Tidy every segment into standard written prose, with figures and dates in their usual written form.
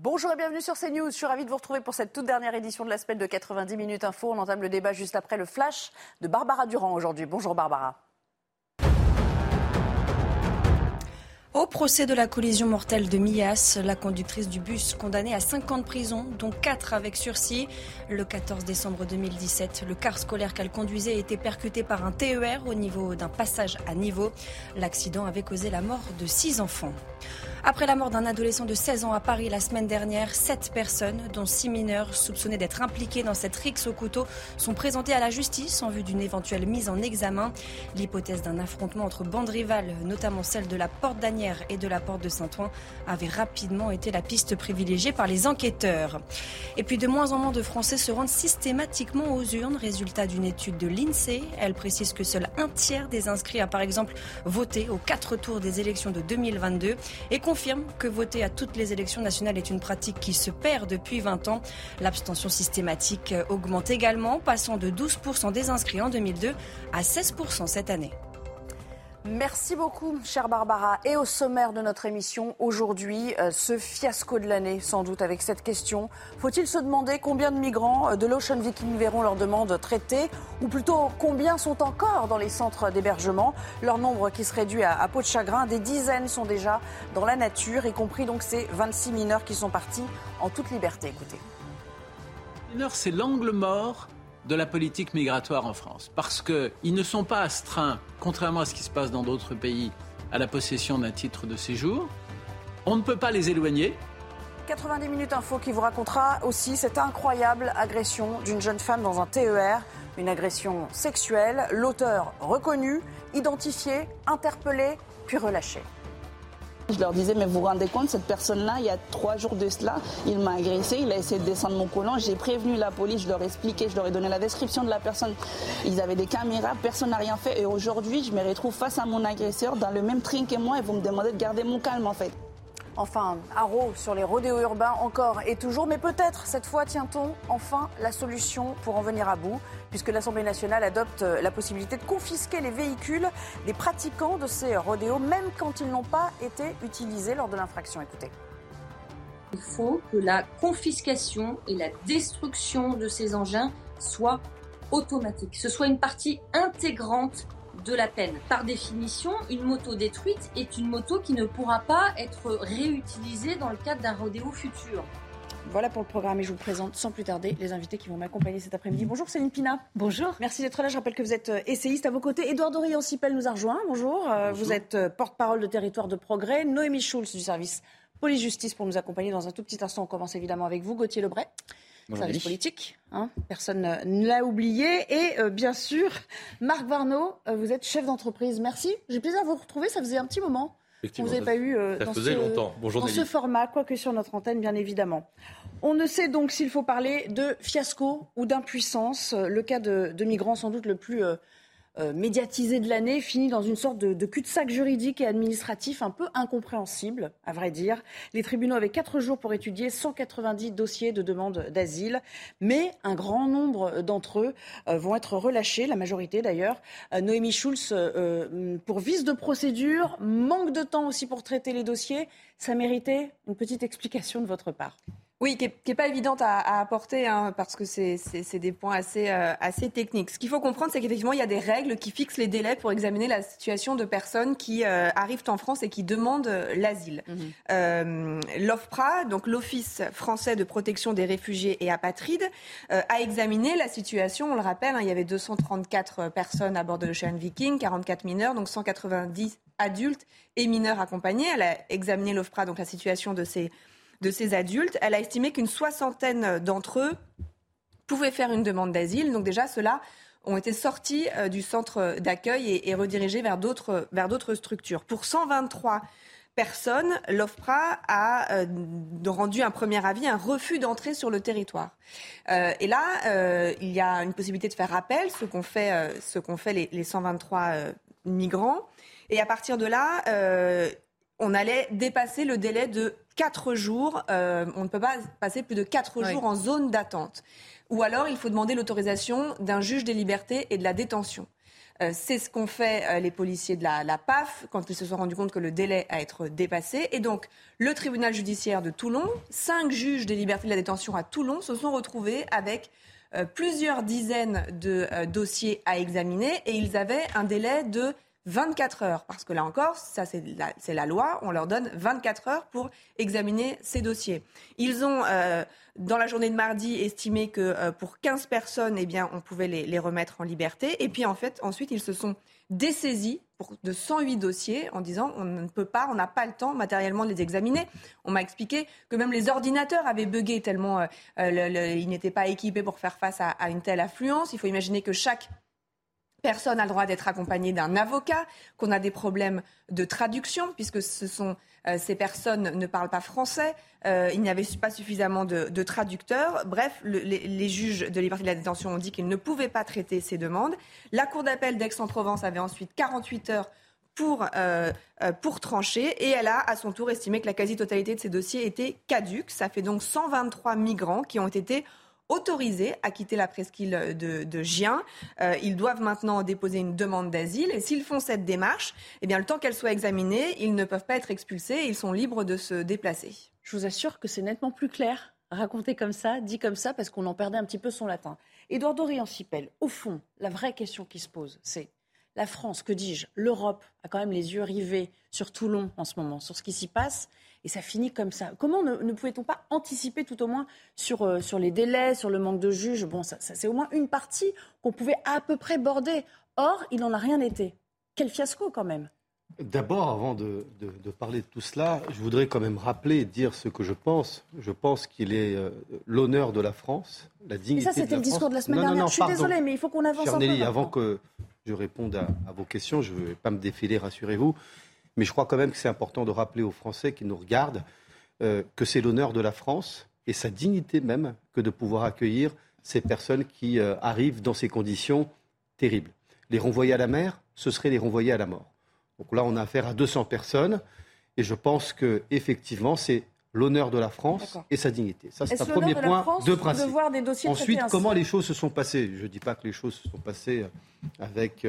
Bonjour et bienvenue sur C News. Je suis ravie de vous retrouver pour cette toute dernière édition de la semaine de 90 Minutes Info. On entame le débat juste après le flash de Barbara Durand aujourd'hui. Bonjour Barbara. Au procès de la collision mortelle de Millas, la conductrice du bus condamnée à 5 ans de prison, dont 4 avec sursis. Le 14 décembre 2017, le car scolaire qu'elle conduisait a été percuté par un TER au niveau d'un passage à niveau. L'accident avait causé la mort de 6 enfants. Après la mort d'un adolescent de 16 ans à Paris la semaine dernière, 7 personnes, dont 6 mineurs, soupçonnées d'être impliquées dans cette rixe au couteau, sont présentées à la justice en vue d'une éventuelle mise en examen. L'hypothèse d'un affrontement entre bandes rivales, notamment celle de la Porte d'Asnières et de la Porte de Saint-Ouen, avait rapidement été la piste privilégiée par les enquêteurs. Et puis de moins en moins de Français se rendent systématiquement aux urnes, résultat d'une étude de l'INSEE. Elle précise que seul un tiers des inscrits a par exemple voté aux 4 tours des élections de 2022 et confirme que voter à toutes les élections nationales est une pratique qui se perd depuis 20 ans. L'abstention systématique augmente également, passant de 12% des inscrits en 2002 à 16% cette année. Merci beaucoup, chère Barbara. Et au sommaire de notre émission aujourd'hui, ce fiasco de l'année, sans doute, avec cette question. Faut-il se demander combien de migrants de l'Ocean Viking verront leurs demandes traitées, ou plutôt combien sont encore dans les centres d'hébergement? Leur nombre qui se réduit à peau de chagrin, des dizaines sont déjà dans la nature, y compris donc ces 26 mineurs qui sont partis en toute liberté. Écoutez. Les mineurs, c'est l'angle mort de la politique migratoire en France, parce qu'ils ne sont pas astreints, contrairement à ce qui se passe dans d'autres pays, à la possession d'un titre de séjour. On ne peut pas les éloigner. 90 Minutes Info qui vous racontera aussi cette incroyable agression d'une jeune femme dans un TER, une agression sexuelle, l'auteur reconnu, identifié, interpellé, puis relâché. Je leur disais, mais vous vous rendez compte, cette personne-là, il y a 3 jours de cela, il m'a agressé, il a essayé de descendre mon collant, j'ai prévenu la police, je leur ai expliqué, je leur ai donné la description de la personne. Ils avaient des caméras, personne n'a rien fait et aujourd'hui, je me retrouve face à mon agresseur dans le même train que moi et vous me demandez de garder mon calme en fait. Enfin, haro sur les rodéos urbains encore et toujours, mais peut-être cette fois tient-on enfin la solution pour en venir à bout, puisque l'Assemblée nationale adopte la possibilité de confisquer les véhicules des pratiquants de ces rodéos, même quand ils n'ont pas été utilisés lors de l'infraction. Écoutez. Il faut que la confiscation et la destruction de ces engins soient automatiques, ce soit une partie intégrante de la peine. Par définition, une moto détruite est une moto qui ne pourra pas être réutilisée dans le cadre d'un rodéo futur. Voilà pour le programme et je vous présente sans plus tarder les invités qui vont m'accompagner cet après-midi. Bonjour Céline Pina. Bonjour. Merci d'être là. Je rappelle que vous êtes essayiste. À vos côtés, Édouard Doréon-Sipel nous a rejoint. Bonjour. Bonjour. Vous êtes porte-parole de Territoire de Progrès. Noémie Schulz du service Police-Justice pour nous accompagner dans un tout petit instant. On commence évidemment avec vous, Gauthier Lebray. Service politique, hein, personne ne l'a oublié. Et bien sûr, Marc Varnot, vous êtes chef d'entreprise. Merci, j'ai plaisir à vous retrouver, ça faisait un petit moment. Vous n'avez pas eu dans ce format, quoique sur notre antenne, bien évidemment. On ne sait donc s'il faut parler de fiasco ou d'impuissance. Le cas de migrants, sans doute le plus médiatisé de l'année, finit dans une sorte de cul-de-sac juridique et administratif un peu incompréhensible, à vrai dire. Les tribunaux avaient 4 jours pour étudier 190 dossiers de demande d'asile, mais un grand nombre d'entre eux vont être relâchés, la majorité d'ailleurs. Noémie Schulz, pour vice de procédure, manque de temps aussi pour traiter les dossiers, ça méritait une petite explication de votre part. Oui, qui n'est pas évidente à apporter, hein, parce que c'est des points assez techniques. Ce qu'il faut comprendre, c'est qu'effectivement, il y a des règles qui fixent les délais pour examiner la situation de personnes qui arrivent en France et qui demandent l'asile. L'OFPRA, donc l'Office français de protection des réfugiés et apatrides, a examiné la situation. On le rappelle, hein, il y avait 234 personnes à bord de l'Ocean Viking, 44 mineurs, donc 190 adultes et mineurs accompagnés. Elle a examiné, l'OFPRA, donc la situation de ces adultes. Elle a estimé qu'une soixantaine d'entre eux pouvaient faire une demande d'asile. Donc déjà, ceux-là ont été sortis du centre d'accueil et redirigés vers d'autres structures. Pour 123 personnes, l'OFPRA a rendu un premier avis, un refus d'entrée sur le territoire. Et là, il y a une possibilité de faire appel, ce qu'ont fait les 123 migrants. Et à partir de là, on allait dépasser le délai de 4 jours. On ne peut pas passer plus de 4 jours en zone d'attente. Ou alors, il faut demander l'autorisation d'un juge des libertés et de la détention. C'est ce qu'ont fait les policiers de la PAF quand ils se sont rendus compte que le délai a été dépassé. Et donc, le tribunal judiciaire de Toulon, 5 juges des libertés de la détention à Toulon se sont retrouvés avec plusieurs dizaines de dossiers à examiner et ils avaient un délai de 24 heures. Parce que là encore, ça c'est la loi, on leur donne 24 heures pour examiner ces dossiers. Ils ont, dans la journée de mardi, estimé que pour 15 personnes, eh bien, on pouvait les remettre en liberté. Et puis en fait, ensuite, ils se sont dessaisis de 108 dossiers en disant on ne peut pas, on n'a pas le temps matériellement de les examiner. On m'a expliqué que même les ordinateurs avaient buggé tellement ils n'étaient pas équipés pour faire face à une telle affluence. Il faut imaginer que chaque personne n'a le droit d'être accompagnée d'un avocat, qu'on a des problèmes de traduction, puisque ces personnes ne parlent pas français, il n'y avait pas suffisamment de traducteurs. Bref, les juges de liberté de la détention ont dit qu'ils ne pouvaient pas traiter ces demandes. La Cour d'appel d'Aix-en-Provence avait ensuite 48 heures pour trancher, et elle a à son tour estimé que la quasi-totalité de ces dossiers était caduque. Ça fait donc 123 migrants qui ont été autorisés à quitter la presqu'île de Gien. Ils doivent maintenant déposer une demande d'asile. Et s'ils font cette démarche, eh bien, le temps qu'elle soit examinée, ils ne peuvent pas être expulsés et ils sont libres de se déplacer. Je vous assure que c'est nettement plus clair, raconté comme ça, dit comme ça, parce qu'on en perdait un petit peu son latin. Édouard Doréon-Sipel, au fond, la vraie question qui se pose, c'est la France, que dis-je, l'Europe a quand même les yeux rivés sur Toulon en ce moment, sur ce qui s'y passe. Et ça finit comme ça. Comment ne pouvait-on pas anticiper tout au moins sur les délais, sur le manque de juges ? Bon, ça c'est au moins une partie qu'on pouvait à peu près border. Or, il n'en a rien été. Quel fiasco quand même. D'abord, avant de parler de tout cela, je voudrais quand même rappeler et dire ce que je pense. Je pense qu'il est l'honneur de la France, la dignité de la France. Et ça, c'était le discours de la semaine dernière. Je suis désolée, mais il faut qu'on avance un peu. Nelly, avant que je réponde à vos questions, je ne vais pas me défiler, rassurez-vous. Mais je crois quand même que c'est important de rappeler aux Français qui nous regardent que c'est l'honneur de la France et sa dignité même que de pouvoir accueillir ces personnes qui arrivent dans ces conditions terribles. Les renvoyer à la mer, ce serait les renvoyer à la mort. Donc là, on a affaire à 200 personnes et je pense qu'effectivement, c'est l'honneur de la France et sa dignité. Ça, c'est un premier point de principe. De voir des dossiers ensuite, comment les choses se sont passées ? Je ne dis pas que les choses se sont passées avec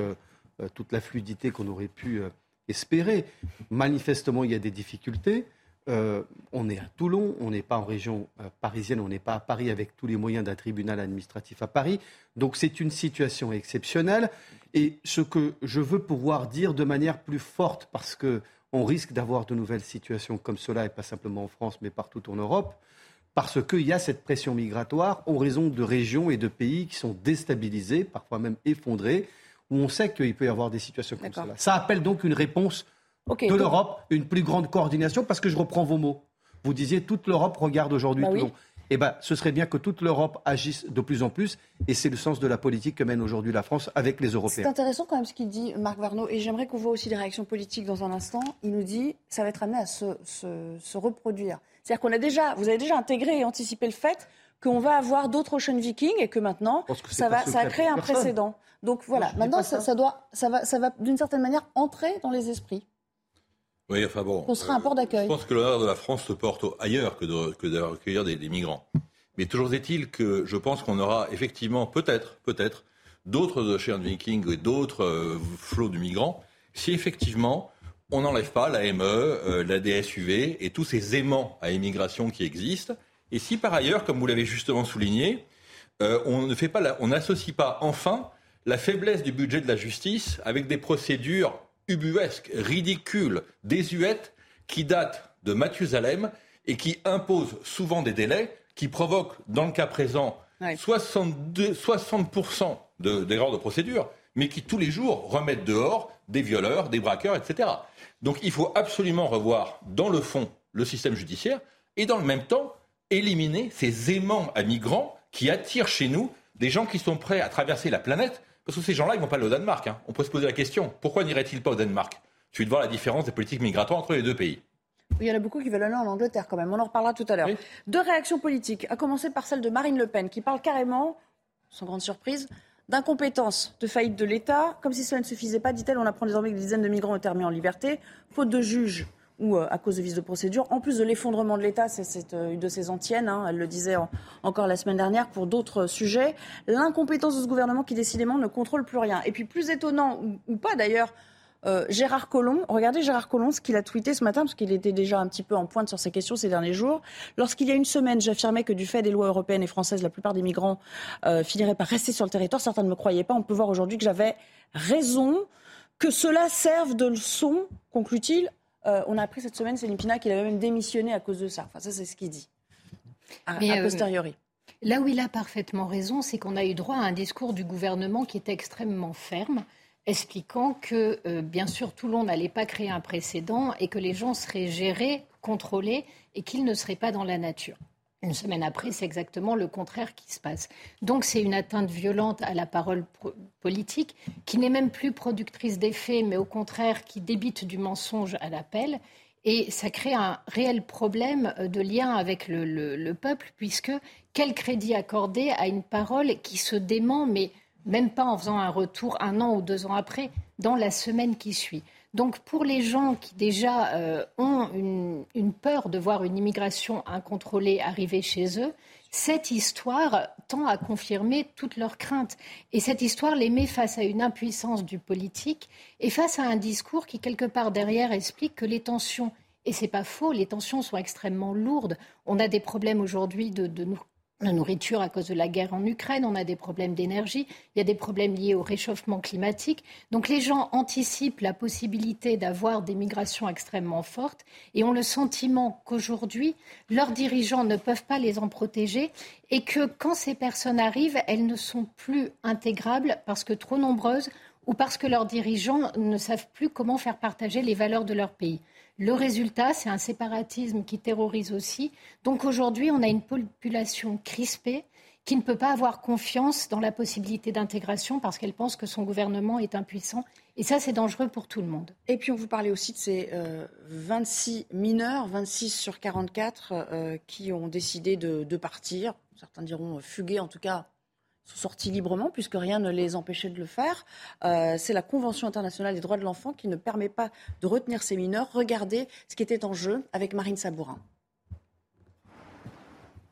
toute la fluidité qu'on aurait pu espérer. Manifestement, il y a des difficultés. On est à Toulon, on n'est pas en région parisienne, on n'est pas à Paris avec tous les moyens d'un tribunal administratif à Paris. Donc c'est une situation exceptionnelle. Et ce que je veux pouvoir dire de manière plus forte, parce qu'on risque d'avoir de nouvelles situations comme cela, et pas simplement en France, mais partout en Europe, parce qu'il y a cette pression migratoire en raison de régions et de pays qui sont déstabilisés, parfois même effondrés, où on sait qu'il peut y avoir des situations comme cela. Ça appelle donc une réponse de l'Europe, une plus grande coordination, parce que je reprends vos mots. Vous disiez, toute l'Europe regarde aujourd'hui Toulon. Oui. Eh bien, ce serait bien que toute l'Europe agisse de plus en plus, et c'est le sens de la politique que mène aujourd'hui la France avec les Européens. C'est intéressant quand même ce qu'il dit, Marc Varnot, et j'aimerais qu'on voit aussi les réactions politiques dans un instant. Il nous dit, ça va être amené à se reproduire. C'est-à-dire vous avez déjà intégré et anticipé le fait qu'on va avoir d'autres Ocean Viking et que maintenant, ça va créer un précédent. Donc voilà, moi, maintenant, ça va d'une certaine manière entrer dans les esprits. Oui, enfin bon. On sera un port d'accueil. Je pense que l'honneur de la France se porte ailleurs que d'accueillir des migrants. Mais toujours est-il que je pense qu'on aura effectivement, peut-être, d'autres Ocean Viking et d'autres flots de migrants, si effectivement, on n'enlève pas la ME, la DSUV et tous ces aimants à immigration qui existent. Et si par ailleurs, comme vous l'avez justement souligné, on n'associe pas enfin la faiblesse du budget de la justice avec des procédures ubuesques, ridicules, désuètes, qui datent de Mathusalem et qui imposent souvent des délais qui provoquent, dans le cas présent, 60% d'erreurs de procédure, mais qui tous les jours remettent dehors des violeurs, des braqueurs, etc. Donc il faut absolument revoir dans le fond le système judiciaire et dans le même temps éliminer ces aimants à migrants qui attirent chez nous des gens qui sont prêts à traverser la planète, parce que ces gens-là, ils ne vont pas aller au Danemark. Hein. On peut se poser la question, pourquoi n'iraient-ils pas au Danemark ? Je suis de voir la différence des politiques migratoires entre les deux pays. Il y en a beaucoup qui veulent aller en Angleterre quand même. On en reparlera tout à l'heure. Oui. Deux réactions politiques, à commencer par celle de Marine Le Pen, qui parle carrément, sans grande surprise, d'incompétence, de faillite de l'État. Comme si cela ne suffisait pas, dit-elle, on apprend désormais que des dizaines de migrants ont été remis en liberté, faute de juges ou à cause de vices de procédure. En plus de l'effondrement de l'État, c'est une de ses antiennes, hein, elle le disait encore la semaine dernière, pour d'autres sujets. L'incompétence de ce gouvernement qui décidément ne contrôle plus rien. Et puis plus étonnant, ou pas d'ailleurs, Gérard Collomb, regardez Gérard Collomb ce qu'il a tweeté ce matin, parce qu'il était déjà un petit peu en pointe sur ces questions ces derniers jours. Lorsqu'il y a une semaine, j'affirmais que du fait des lois européennes et françaises, la plupart des migrants finiraient par rester sur le territoire. Certains ne me croyaient pas. On peut voir aujourd'hui que j'avais raison, que cela serve de leçon, conclut-il. On a appris cette semaine, Céline Pina, qu'il avait même démissionné à cause de ça. Enfin, ça, c'est ce qu'il dit, a posteriori. Là où il a parfaitement raison, c'est qu'on a eu droit à un discours du gouvernement qui était extrêmement ferme, expliquant que, bien sûr, Toulon n'allait pas créer un précédent et que les gens seraient gérés, contrôlés et qu'ils ne seraient pas dans la nature. Une semaine après, c'est exactement le contraire qui se passe. Donc c'est une atteinte violente à la parole politique qui n'est même plus productrice d'effets, mais au contraire qui débite du mensonge à l'appel. Et ça crée un réel problème de lien avec le peuple, puisque quel crédit accorder à une parole qui se dément, mais même pas en faisant un retour un an ou deux ans après, dans la semaine qui suit. Donc pour les gens qui déjà ont une peur de voir une immigration incontrôlée arriver chez eux, cette histoire tend à confirmer toutes leurs craintes. Et cette histoire les met face à une impuissance du politique et face à un discours qui, quelque part derrière, explique que les tensions, et c'est pas faux, les tensions sont extrêmement lourdes. On a des problèmes aujourd'hui de nourriture à cause de la guerre en Ukraine, on a des problèmes d'énergie, il y a des problèmes liés au réchauffement climatique. Donc les gens anticipent la possibilité d'avoir des migrations extrêmement fortes et ont le sentiment qu'aujourd'hui, leurs dirigeants ne peuvent pas les en protéger et que quand ces personnes arrivent, elles ne sont plus intégrables parce que trop nombreuses ou parce que leurs dirigeants ne savent plus comment faire partager les valeurs de leur pays. Le résultat, c'est un séparatisme qui terrorise aussi. Donc aujourd'hui, on a une population crispée qui ne peut pas avoir confiance dans la possibilité d'intégration parce qu'elle pense que son gouvernement est impuissant. Et ça, c'est dangereux pour tout le monde. Et puis on vous parlait aussi de ces 26 mineurs, 26 sur 44, qui ont décidé de partir. Certains diront fuguer, en tout cas sont sortis librement puisque rien ne les empêchait de le faire. C'est la Convention internationale des droits de l'enfant qui ne permet pas de retenir ces mineurs. Regardez ce qui était en jeu avec Marine Sabourin.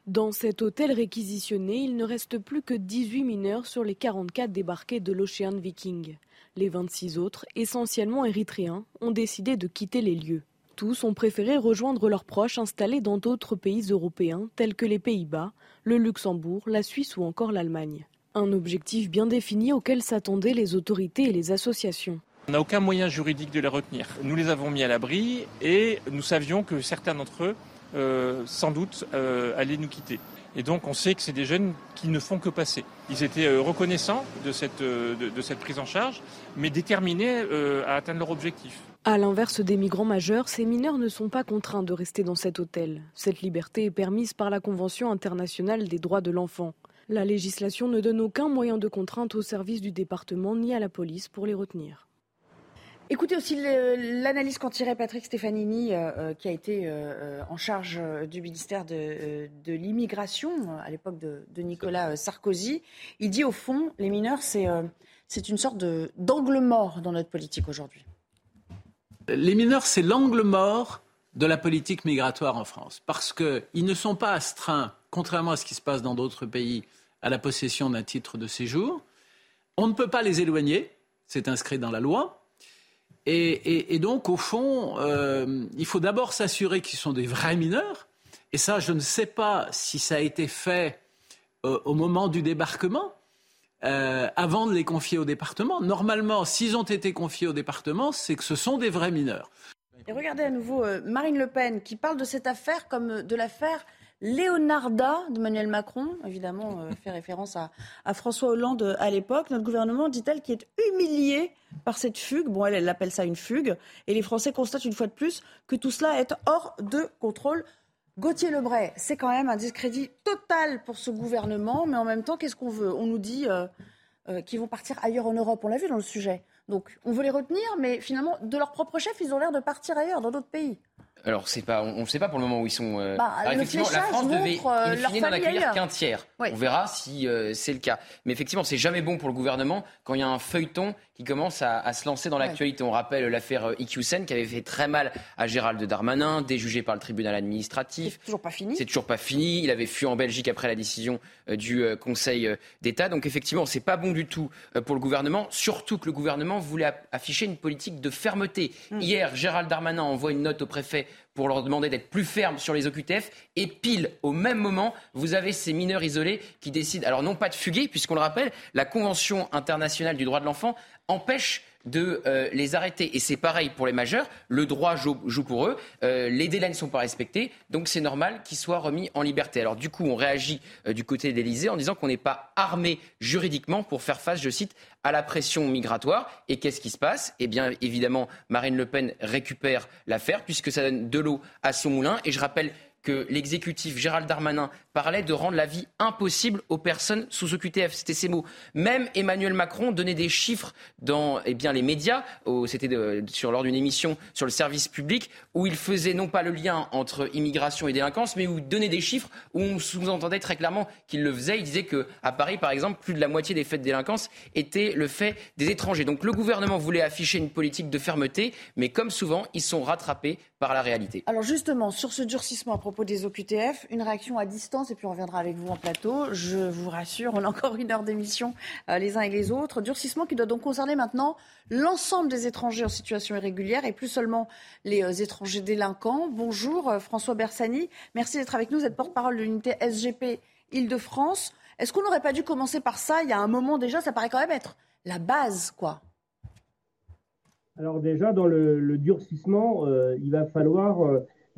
Dans cet hôtel réquisitionné, il ne reste plus que 18 mineurs sur les 44 débarqués de l'Ocean Viking. Les 26 autres, essentiellement érythréens, ont décidé de quitter les lieux. Tous ont préféré rejoindre leurs proches installés dans d'autres pays européens tels que les Pays-Bas, le Luxembourg, la Suisse ou encore l'Allemagne. Un objectif bien défini auquel s'attendaient les autorités et les associations. On n'a aucun moyen juridique de les retenir. Nous les avons mis à l'abri et nous savions que certains d'entre eux, sans doute, allaient nous quitter. Et donc on sait que c'est des jeunes qui ne font que passer. Ils étaient reconnaissants de cette prise en charge, mais déterminés à atteindre leur objectif. À l'inverse des migrants majeurs, ces mineurs ne sont pas contraints de rester dans cet hôtel. Cette liberté est permise par la Convention internationale des droits de l'enfant. La législation ne donne aucun moyen de contrainte au service du département ni à la police pour les retenir. Écoutez aussi l'analyse qu'en tirait Patrick Stefanini, qui a été en charge du ministère de l'immigration à l'époque de Nicolas Sarkozy. Il dit au fond, les mineurs, c'est une sorte d'angle mort dans notre politique aujourd'hui. Les mineurs, c'est l'angle mort de la politique migratoire en France, parce qu'ils ne sont pas astreints, contrairement à ce qui se passe dans d'autres pays, à la possession d'un titre de séjour. On ne peut pas les éloigner, c'est inscrit dans la loi. Et donc, au fond, il faut d'abord s'assurer qu'ils sont des vrais mineurs. Et ça, je ne sais pas si ça a été fait au moment du débarquement. Avant de les confier au département. Normalement, s'ils ont été confiés au département, c'est que ce sont des vrais mineurs. Et regardez à nouveau Marine Le Pen qui parle de cette affaire comme de l'affaire Leonarda d'Emmanuel Macron. Évidemment, fait référence à François Hollande à l'époque. Notre gouvernement, dit-elle, qui est humilié par cette fugue. Bon, elle appelle ça une fugue. Et les Français constatent une fois de plus que tout cela est hors de contrôle. Gauthier Lebray, c'est quand même un discrédit total pour ce gouvernement, mais en même temps, qu'est-ce qu'on veut ? On nous dit qu'ils vont partir ailleurs en Europe, on l'a vu dans le sujet. Donc, on veut les retenir, mais finalement, de leur propre chef, ils ont l'air de partir ailleurs, dans d'autres pays. Alors, c'est pas, on ne sait pas pour le moment où ils sont. Alors, effectivement, la France devait, in fine, n'en accueillir qu'un tiers. Oui. On verra si c'est le cas. Mais effectivement, c'est jamais bon pour le gouvernement quand il y a un feuilleton qui commence à se lancer dans l'actualité. Oui. On rappelle l'affaire Iqiyoussen qui avait fait très mal à Gérald Darmanin, déjugé par le tribunal administratif. C'est toujours pas fini. Il avait fui en Belgique après la décision du Conseil d'État. Donc effectivement, c'est pas bon du tout pour le gouvernement, surtout que le gouvernement voulait afficher une politique de fermeté. Mmh. Hier, Gérald Darmanin envoie une note au préfet pour leur demander d'être plus ferme sur les OQTF. Et pile, au même moment, vous avez ces mineurs isolés qui décident, alors non pas de fuguer, puisqu'on le rappelle, la Convention internationale du droit de l'enfant empêche de les arrêter. Et c'est pareil pour les majeurs, le droit joue pour eux, les délais ne sont pas respectés, donc c'est normal qu'ils soient remis en liberté. Alors du coup, on réagit du côté d'Élysée en disant qu'on n'est pas armé juridiquement pour faire face, je cite, à la pression migratoire. Et qu'est-ce qui se passe ? Eh bien, évidemment, Marine Le Pen récupère l'affaire, puisque ça donne de l'eau à son moulin. Et je rappelle que l'exécutif Gérald Darmanin parlait de rendre la vie impossible aux personnes sous OQTF. C'était ses mots. Même Emmanuel Macron donnait des chiffres dans les médias. C'était lors d'une émission sur le service public où il faisait non pas le lien entre immigration et délinquance, mais où il donnait des chiffres où on sous-entendait très clairement qu'il le faisait. Il disait qu'à Paris, par exemple, plus de la moitié des faits de délinquance étaient le fait des étrangers. Donc le gouvernement voulait afficher une politique de fermeté, mais comme souvent, ils sont rattrapés par la réalité. Alors justement, sur ce durcissement à propos des OQTF, une réaction à distance, et puis on reviendra avec vous en plateau. Je vous rassure, on a encore une heure d'émission les uns et les autres. Durcissement qui doit donc concerner maintenant l'ensemble des étrangers en situation irrégulière et plus seulement les étrangers délinquants. Bonjour François Bersani, merci d'être avec nous. Vous êtes porte-parole de l'unité SGP Île-de-France. Est-ce qu'on n'aurait pas dû commencer par ça il y a un moment déjà ? Ça paraît quand même être la base, quoi. Alors déjà, dans le durcissement, il va falloir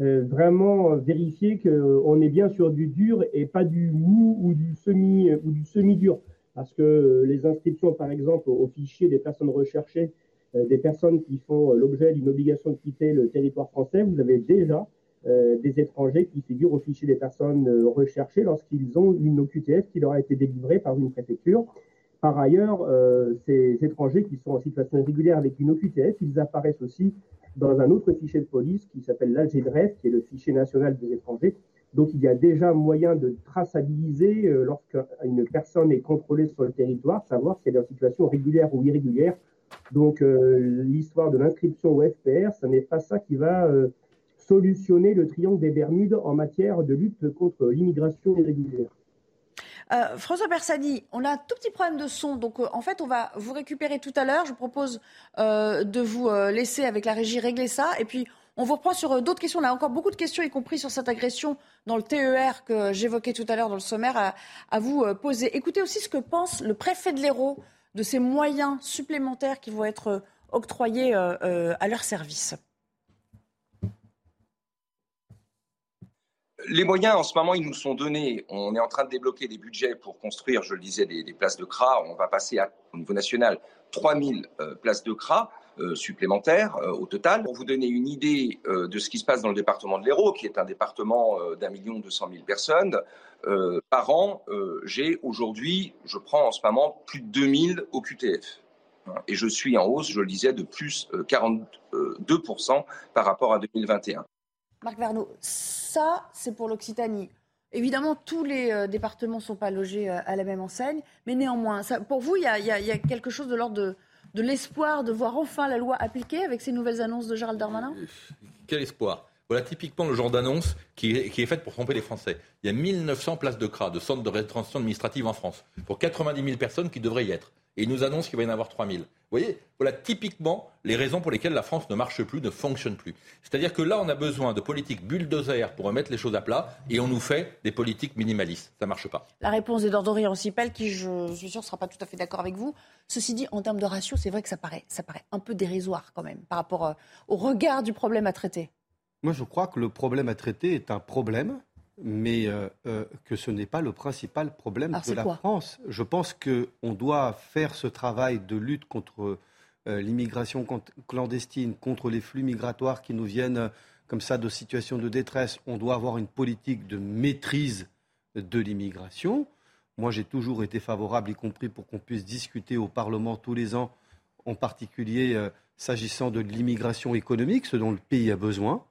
vraiment vérifier qu'on est bien sur du dur et pas du mou ou du semi-dur. Parce que les inscriptions, par exemple, au fichier des personnes recherchées, des personnes qui font l'objet d'une obligation de quitter le territoire français, vous avez déjà des étrangers qui figurent au fichier des personnes recherchées lorsqu'ils ont une OQTF qui leur a été délivrée par une préfecture. Par ailleurs, ces étrangers qui sont en situation irrégulière avec une OQTF, ils apparaissent aussi dans un autre fichier de police qui s'appelle l'AGDREF, qui est le fichier national des étrangers. Donc, il y a déjà moyen de traçabiliser lorsqu'une personne est contrôlée sur le territoire, savoir si elle est en situation régulière ou irrégulière. Donc, l'histoire de l'inscription au FPR, ce n'est pas ça qui va solutionner le triangle des Bermudes en matière de lutte contre l'immigration irrégulière. François Bersani, on a un tout petit problème de son, donc en fait on va vous récupérer tout à l'heure. Je vous propose de vous laisser avec la régie régler ça et puis on vous reprend sur d'autres questions. On a encore beaucoup de questions, y compris sur cette agression dans le TER que j'évoquais tout à l'heure dans le sommaire à vous poser. Écoutez aussi ce que pense le préfet de l'Hérault de ces moyens supplémentaires qui vont être octroyés à leur service. Les moyens, en ce moment, ils nous sont donnés. On est en train de débloquer des budgets pour construire, je le disais, des places de CRA. On va passer au niveau national 3000 places de CRA supplémentaires au total. Pour vous donner une idée de ce qui se passe dans le département de l'Hérault, qui est un département d'1 200 000 personnes, par an, j'ai aujourd'hui, je prends en ce moment, plus de 2000 OQTF. Et je suis en hausse, je le disais, de plus 42% par rapport à 2021. Marc Varnot, ça, c'est pour l'Occitanie. Évidemment, tous les départements ne sont pas logés à la même enseigne, mais néanmoins, ça, pour vous, il y a quelque chose de l'ordre de l'espoir de voir enfin la loi appliquée avec ces nouvelles annonces de Gérald Darmanin ? Quel espoir ? Voilà typiquement le genre d'annonce qui est faite pour tromper les Français. Il y a 1900 places de CRA, de centres de rétention administrative en France, pour 90 000 personnes qui devraient y être. Et ils nous annoncent qu'il va y en avoir 3000. Vous voyez, voilà typiquement les raisons pour lesquelles la France ne marche plus, ne fonctionne plus. C'est-à-dire que là, on a besoin de politiques bulldozers pour remettre les choses à plat et on nous fait des politiques minimalistes. Ça ne marche pas. La réponse d'Édouard Doréon-Sipel, qui je suis sûr ne sera pas tout à fait d'accord avec vous. Ceci dit, en termes de ratio, c'est vrai que ça paraît un peu dérisoire quand même par rapport au regard du problème à traiter. Moi, je crois que le problème à traiter est un problème, mais que ce n'est pas le principal problème de la France. Je pense qu'on doit faire ce travail de lutte contre l'immigration clandestine, contre les flux migratoires qui nous viennent comme ça de situations de détresse. On doit avoir une politique de maîtrise de l'immigration. Moi, j'ai toujours été favorable, y compris pour qu'on puisse discuter au Parlement tous les ans, en particulier s'agissant de l'immigration économique, ce dont le pays a besoin.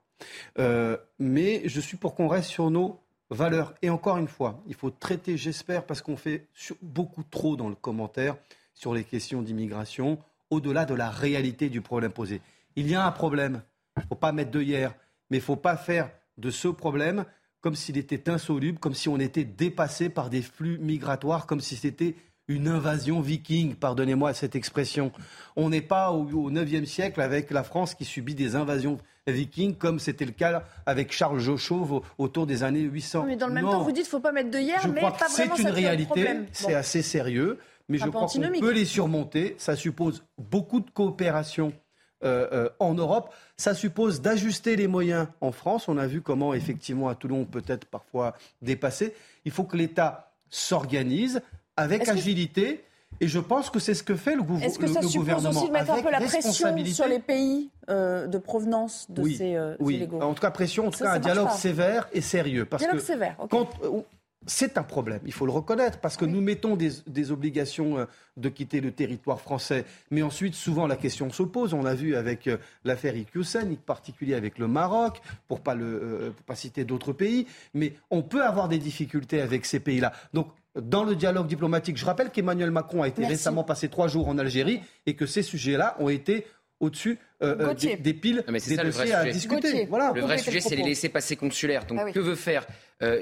Mais je suis pour qu'on reste sur nos valeurs. Et encore une fois, il faut traiter, j'espère, parce qu'on fait beaucoup trop dans le commentaire sur les questions d'immigration, au-delà de la réalité du problème posé. Il y a un problème, il ne faut pas mettre d'œillères, mais il ne faut pas faire de ce problème comme s'il était insoluble, comme si on était dépassé par des flux migratoires, comme si c'était une invasion viking, pardonnez-moi cette expression. On n'est pas au IXe siècle avec la France qui subit des invasions vikings comme c'était le cas avec Charles Jochauve autour des années 800. Mais dans le même temps, vous dites qu'il ne faut pas mettre de hier, mais pas vraiment, c'est une réalité, c'est assez sérieux, mais je crois qu'on peut les surmonter. Ça suppose beaucoup de coopération en Europe, ça suppose d'ajuster les moyens en France. On a vu comment effectivement à Toulon on peut être parfois dépassé. Il faut que l'État s'organise avec agilité, et je pense que c'est ce que fait le gouvernement. Est-ce que ça suppose aussi de mettre un peu la pression sur les pays de provenance de ces illégaux ? En tout cas, pression, en tout cas un dialogue sévère et sérieux. Dialogue sévère, ok. C'est un problème, il faut le reconnaître, parce que nous mettons des obligations de quitter le territoire français, mais ensuite, souvent, la question se pose. On l'a vu avec l'affaire Iqiyoussen, en particulier avec le Maroc, pour pas citer d'autres pays, mais on peut avoir des difficultés avec ces pays-là. Donc, dans le dialogue diplomatique, je rappelle qu'Emmanuel Macron a été récemment passé 3 jours en Algérie et que ces sujets-là ont été au-dessus des piles, des dossiers à discuter. Voilà. Le vrai sujet, c'est les laissez-passer consulaires. Donc, que veut faire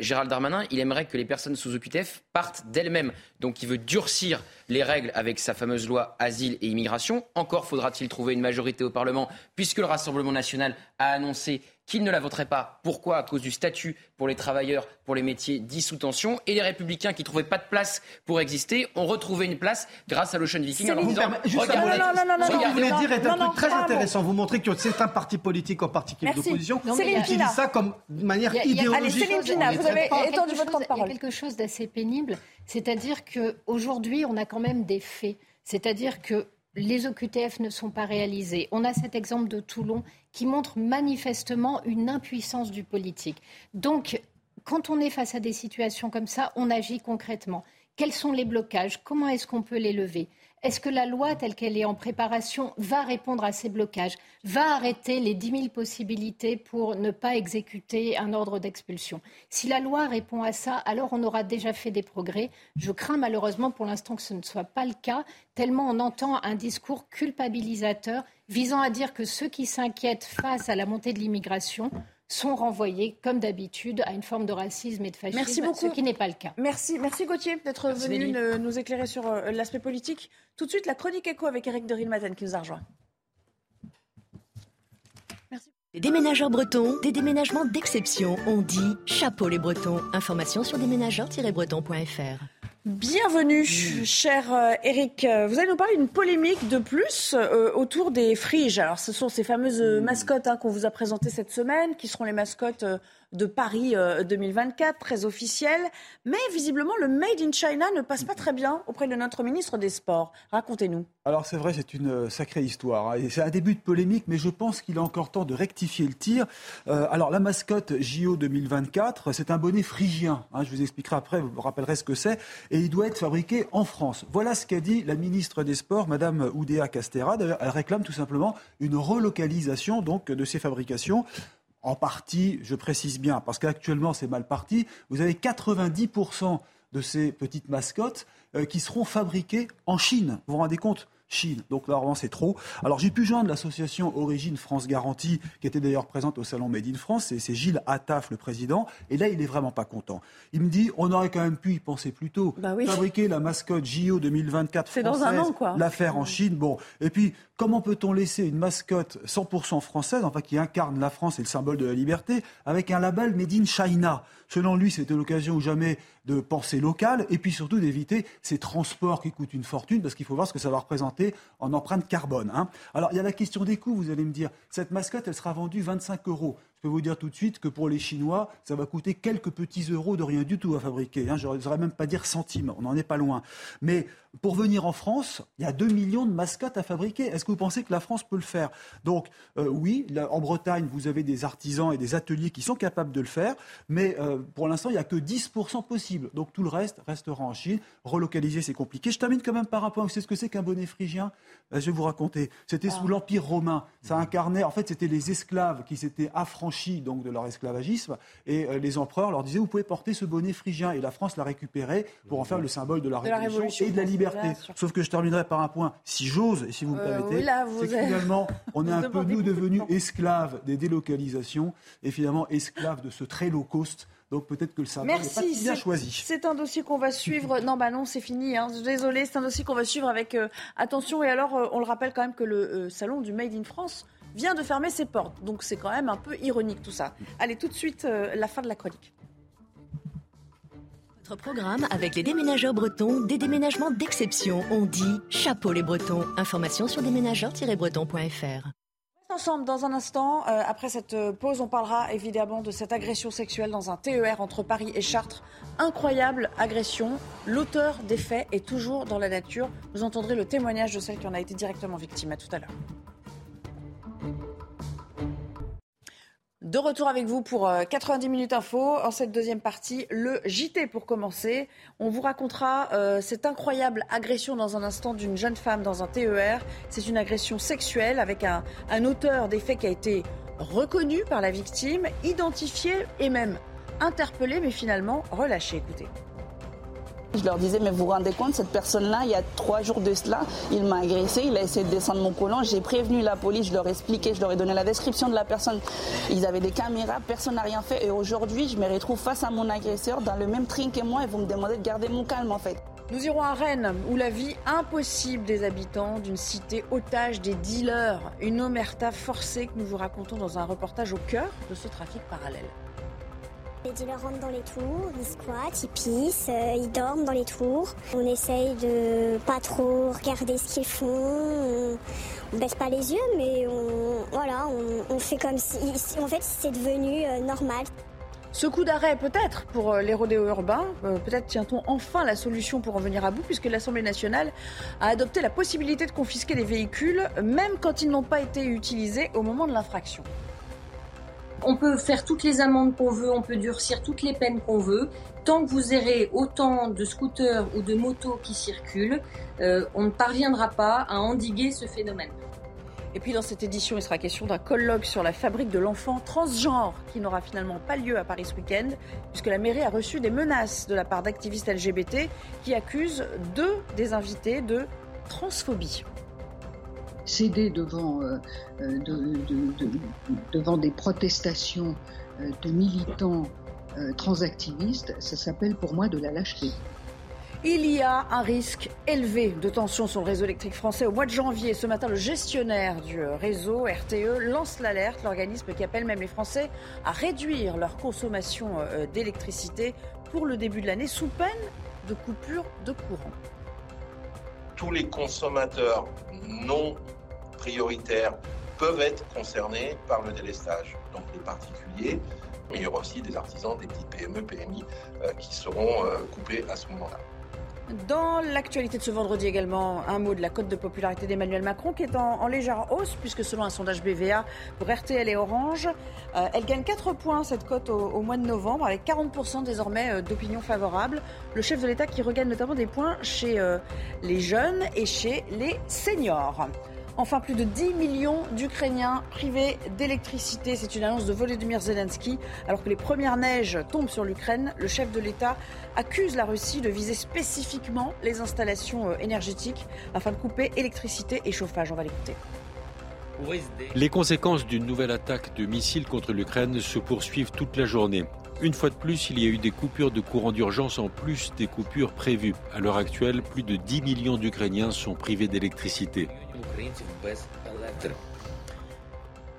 Gérald Darmanin? Il aimerait que les personnes sous OQTF partent d'elles-mêmes. Donc, il veut durcir les règles avec sa fameuse loi Asile et Immigration. Encore faudra-t-il trouver une majorité au Parlement, puisque le Rassemblement National a annoncé qu'il ne la voterait pas. Pourquoi ? À cause du statut pour les travailleurs, pour les métiers dits sous tension. Et les Républicains qui ne trouvaient pas de place pour exister ont retrouvé une place grâce à l'Ocean Viking. Alors, ce que vous voulez dire est un truc très intéressant. Vous montrez que certains partis politiques, en particulier d'opposition, utilisent ça comme manière idéologique. Céline Pina, vous avez étendu votre temps de parole. Il y a quelque chose d'assez pénible, c'est-à-dire qu'aujourd'hui, on a quand même des faits. C'est-à-dire que les OQTF ne sont pas réalisés. On a cet exemple de Toulon qui montre manifestement une impuissance du politique. Donc, quand on est face à des situations comme ça, on agit concrètement. Quels sont les blocages ? Comment est-ce qu'on peut les lever ? Est-ce que la loi telle qu'elle est en préparation va répondre à ces blocages ? Va arrêter les 10 000 possibilités pour ne pas exécuter un ordre d'expulsion ? Si la loi répond à ça, alors on aura déjà fait des progrès. Je crains malheureusement pour l'instant que ce ne soit pas le cas, tellement on entend un discours culpabilisateur visant à dire que ceux qui s'inquiètent face à la montée de l'immigration sont renvoyés, comme d'habitude, à une forme de racisme et de fascisme, ce qui n'est pas le cas. Merci Gauthier d'être venu nous éclairer sur l'aspect politique. Tout de suite, la chronique éco avec Eric Derilmazen qui nous a rejoint. Les déménageurs bretons, des déménagements d'exception. On dit chapeau les bretons. Information sur déménageurs-bretons.fr. Bienvenue, cher Eric. Vous allez nous parler d'une polémique de plus autour des friges. Alors, ce sont ces fameuses mascottes qu'on vous a présentées cette semaine, qui seront les mascottes de Paris 2024, très officielles. Mais visiblement, le Made in China ne passe pas très bien auprès de notre ministre des Sports. Racontez-nous. Alors, c'est vrai, c'est une sacrée histoire. Et c'est un début de polémique, mais je pense qu'il est encore temps de rectifier le tir. Alors, la mascotte JO 2024, c'est un bonnet phrygien. Je vous expliquerai après, vous rappellerez ce que c'est. Et il doit être fabriqué en France. Voilà ce qu'a dit la ministre des Sports, Madame Oudéa Castéra. D'ailleurs, elle réclame tout simplement une relocalisation donc, de ces fabrications. En partie, je précise bien, parce qu'actuellement, c'est mal parti. Vous avez 90% de ces petites mascottes qui seront fabriquées en Chine. Vous vous rendez compte ? Chine. Donc là, vraiment, c'est trop. Alors, j'ai pu joindre l'association Origine France Garantie, qui était d'ailleurs présente au salon Made in France. C'est Gilles Attaf, le président. Et là, il n'est vraiment pas content. Il me dit, on aurait quand même pu y penser plus tôt. Fabriquer la mascotte JO 2024 française, c'est dans un an, quoi. La faire en Chine. Bon. Et puis, comment peut-on laisser une mascotte 100% française, enfin, qui incarne la France et le symbole de la liberté, avec un label Made in China ? Selon lui, c'était l'occasion ou jamais de penser local et puis surtout d'éviter ces transports qui coûtent une fortune, parce qu'il faut voir ce que ça va représenter en empreinte carbone. Alors, il y a la question des coûts, vous allez me dire. Cette mascotte, elle sera vendue 25 €. Je peux vous dire tout de suite que pour les Chinois, ça va coûter quelques petits euros de rien du tout à fabriquer. Je n'oserais même pas dire centimes, on n'en est pas loin. Mais pour venir en France, il y a 2 millions de mascottes à fabriquer. Est-ce que vous pensez que la France peut le faire ? Donc oui, là, en Bretagne, vous avez des artisans et des ateliers qui sont capables de le faire. Mais pour l'instant, il n'y a que 10% possible. Donc tout le reste restera en Chine. Relocaliser, c'est compliqué. Je termine quand même par un point. Vous savez ce que c'est qu'un bonnet phrygien ? Je vais vous raconter. C'était sous l'Empire romain. Ça incarnait, en fait, c'était les esclaves qui s'étaient affranchis affranchis donc de leur esclavagisme, et les empereurs leur disaient vous pouvez porter ce bonnet phrygien, et la France l'a récupéré pour en faire le symbole de la révolution et de la liberté. Sauf que je terminerai par un point, si j'ose, et si vous me permettez, c'est que finalement on est un peu nous devenus esclaves des délocalisations et finalement esclaves de ce très low cost. Donc peut-être que le savoir n'est pas bien choisi. C'est un dossier qu'on va suivre. Non, bah non, c'est fini. Hein. Désolée, c'est un dossier qu'on va suivre avec attention. Et alors, on le rappelle quand même que le salon du Made in France vient de fermer ses portes. Donc c'est quand même un peu ironique tout ça. Allez, tout de suite, la fin de la chronique. Notre programme avec les déménageurs bretons, des déménagements d'exception. On dit chapeau les Bretons. Information sur déménageurs-bretons.fr. Ensemble dans un instant, après cette pause, on parlera évidemment de cette agression sexuelle dans un TER entre Paris et Chartres. Incroyable agression, l'auteur des faits est toujours dans la nature. Vous entendrez le témoignage de celle qui en a été directement victime. À tout à l'heure. De retour avec vous pour 90 minutes info. En cette deuxième partie, le JT pour commencer. On vous racontera cette incroyable agression dans un instant d'une jeune femme dans un TER. C'est une agression sexuelle avec un auteur des faits qui a été reconnu par la victime, identifié et même interpellé, mais finalement relâché. Écoutez. Je leur disais, mais vous vous rendez compte, cette personne-là, il y a 3 jours de cela, il m'a agressé, il a essayé de descendre mon collant, j'ai prévenu la police, je leur ai expliqué, je leur ai donné la description de la personne. Ils avaient des caméras, personne n'a rien fait et aujourd'hui, je me retrouve face à mon agresseur dans le même train que moi et vous me demandez de garder mon calme en fait. Nous irons à Rennes, où la vie impossible des habitants d'une cité otage des dealers, une omerta forcée que nous vous racontons dans un reportage au cœur de ce trafic parallèle. Les dealers rentrent dans les tours, ils squattent, ils pissent, ils dorment dans les tours. On essaye de pas trop regarder ce qu'ils font, on baisse pas les yeux, mais on fait comme si, en fait, c'est devenu normal. Ce coup d'arrêt peut-être pour les rodéos urbains, peut-être tient-on enfin la solution pour en venir à bout, puisque l'Assemblée nationale a adopté la possibilité de confisquer des véhicules, même quand ils n'ont pas été utilisés au moment de l'infraction. On peut faire toutes les amendes qu'on veut, on peut durcir toutes les peines qu'on veut. Tant que vous aurez autant de scooters ou de motos qui circulent, on ne parviendra pas à endiguer ce phénomène. Et puis dans cette édition, il sera question d'un colloque sur la fabrique de l'enfant transgenre qui n'aura finalement pas lieu à Paris ce week-end puisque la mairie a reçu des menaces de la part d'activistes LGBT qui accusent 2 des invités de transphobie. Céder devant des protestations de militants transactivistes, ça s'appelle pour moi de la lâcheté. Il y a un risque élevé de tension sur le réseau électrique français au mois de janvier. Ce matin, le gestionnaire du réseau RTE lance l'alerte, l'organisme qui appelle même les Français à réduire leur consommation d'électricité pour le début de l'année sous peine de coupure de courant. Tous les consommateurs non prioritaires peuvent être concernés par le délestage. Donc les particuliers, mais il y aura aussi des artisans, des petites PME, PMI qui seront coupés à ce moment-là. Dans l'actualité de ce vendredi également, un mot de la cote de popularité d'Emmanuel Macron qui est en légère hausse puisque selon un sondage BVA pour RTL et Orange, elle gagne 4 points cette cote au mois de novembre avec 40% désormais d'opinions favorables. Le chef de l'État qui regagne notamment des points chez les jeunes et chez les seniors. Enfin, plus de 10 millions d'Ukrainiens privés d'électricité. C'est une annonce de Volodymyr Zelensky. Alors que les premières neiges tombent sur l'Ukraine, le chef de l'État accuse la Russie de viser spécifiquement les installations énergétiques afin de couper électricité et chauffage. On va l'écouter. Les conséquences d'une nouvelle attaque de missiles contre l'Ukraine se poursuivent toute la journée. Une fois de plus, il y a eu des coupures de courant d'urgence en plus des coupures prévues. À l'heure actuelle, plus de 10 millions d'Ukrainiens sont privés d'électricité.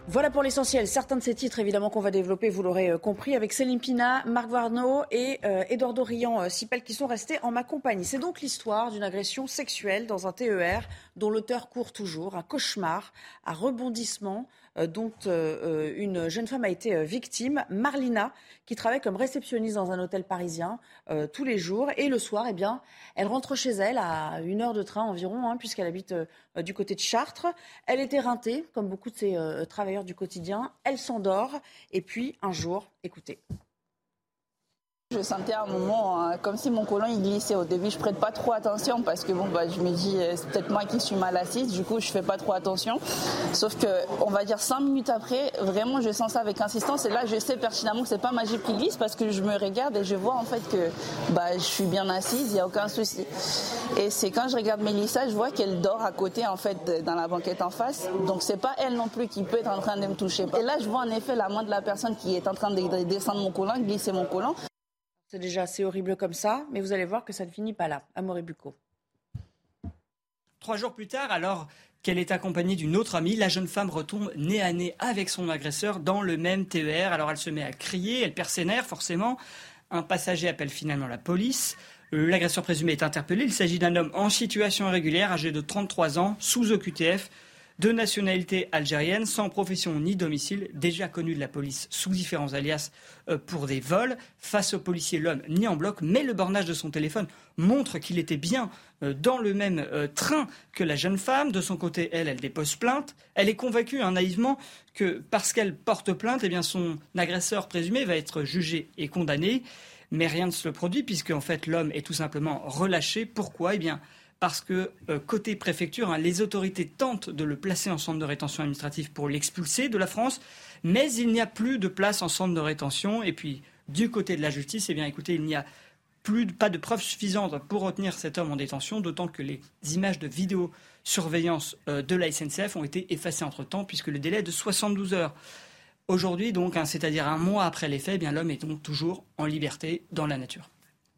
Voilà pour l'essentiel. Certains de ces titres, évidemment, qu'on va développer, vous l'aurez compris, avec Céline Pina, Marc Varnot et Édouard Doréon-Sipel qui sont restés en ma compagnie. C'est donc l'histoire d'une agression sexuelle dans un TER dont l'auteur court toujours, un cauchemar, un rebondissement dont une jeune femme a été victime, Marlina, qui travaille comme réceptionniste dans un hôtel parisien tous les jours. Et le soir, eh bien, elle rentre chez elle à 1 heure de train environ, puisqu'elle habite du côté de Chartres. Elle est éreintée, comme beaucoup de ses travailleurs du quotidien. Elle s'endort. Et puis, un jour, écoutez. Je sentais à un moment comme si mon côlon il glissait. Au début, je prête pas trop attention parce que je me dis c'est peut-être moi qui suis mal assise. Du coup, je fais pas trop attention. Sauf que, on va dire 5 minutes après, vraiment, je sens ça avec insistance. Et là, je sais pertinemment que c'est pas ma jupe qui glisse parce que je me regarde et je vois en fait que je suis bien assise, il y a aucun souci. Et c'est quand je regarde Mélissa, je vois qu'elle dort à côté en fait dans la banquette en face. Donc c'est pas elle non plus qui peut être en train de me toucher. Et là, je vois en effet la main de la personne qui est en train de descendre mon côlon, glisser mon côlon. C'est déjà assez horrible comme ça, mais vous allez voir que ça ne finit pas là. Amaury Bucco. 3 jours plus tard, alors qu'elle est accompagnée d'une autre amie, la jeune femme retombe nez à nez avec son agresseur dans le même TER. Alors elle se met à crier, elle perd ses nerfs forcément. Un passager appelle finalement la police. L'agresseur présumé est interpellé. Il s'agit d'un homme en situation irrégulière, âgé de 33 ans, sous OQTF, de nationalité algérienne, sans profession ni domicile, déjà connu de la police sous différents alias pour des vols. Face au policier, l'homme nie en bloc, mais le bornage de son téléphone montre qu'il était bien dans le même train que la jeune femme. De son côté, elle dépose plainte. Elle est convaincue naïvement que parce qu'elle porte plainte, son agresseur présumé va être jugé et condamné. Mais rien ne se produit puisque en fait, l'homme est tout simplement relâché. Pourquoi ? Parce que côté préfecture, les autorités tentent de le placer en centre de rétention administrative pour l'expulser de la France, mais il n'y a plus de place en centre de rétention. Et puis, du côté de la justice, écoutez, il n'y a pas de preuves suffisantes pour retenir cet homme en détention, d'autant que les images de vidéosurveillance de la SNCF ont été effacées entre-temps, puisque le délai est de 72 heures. Aujourd'hui, donc, c'est-à-dire un mois après les faits, l'homme est donc toujours en liberté dans la nature.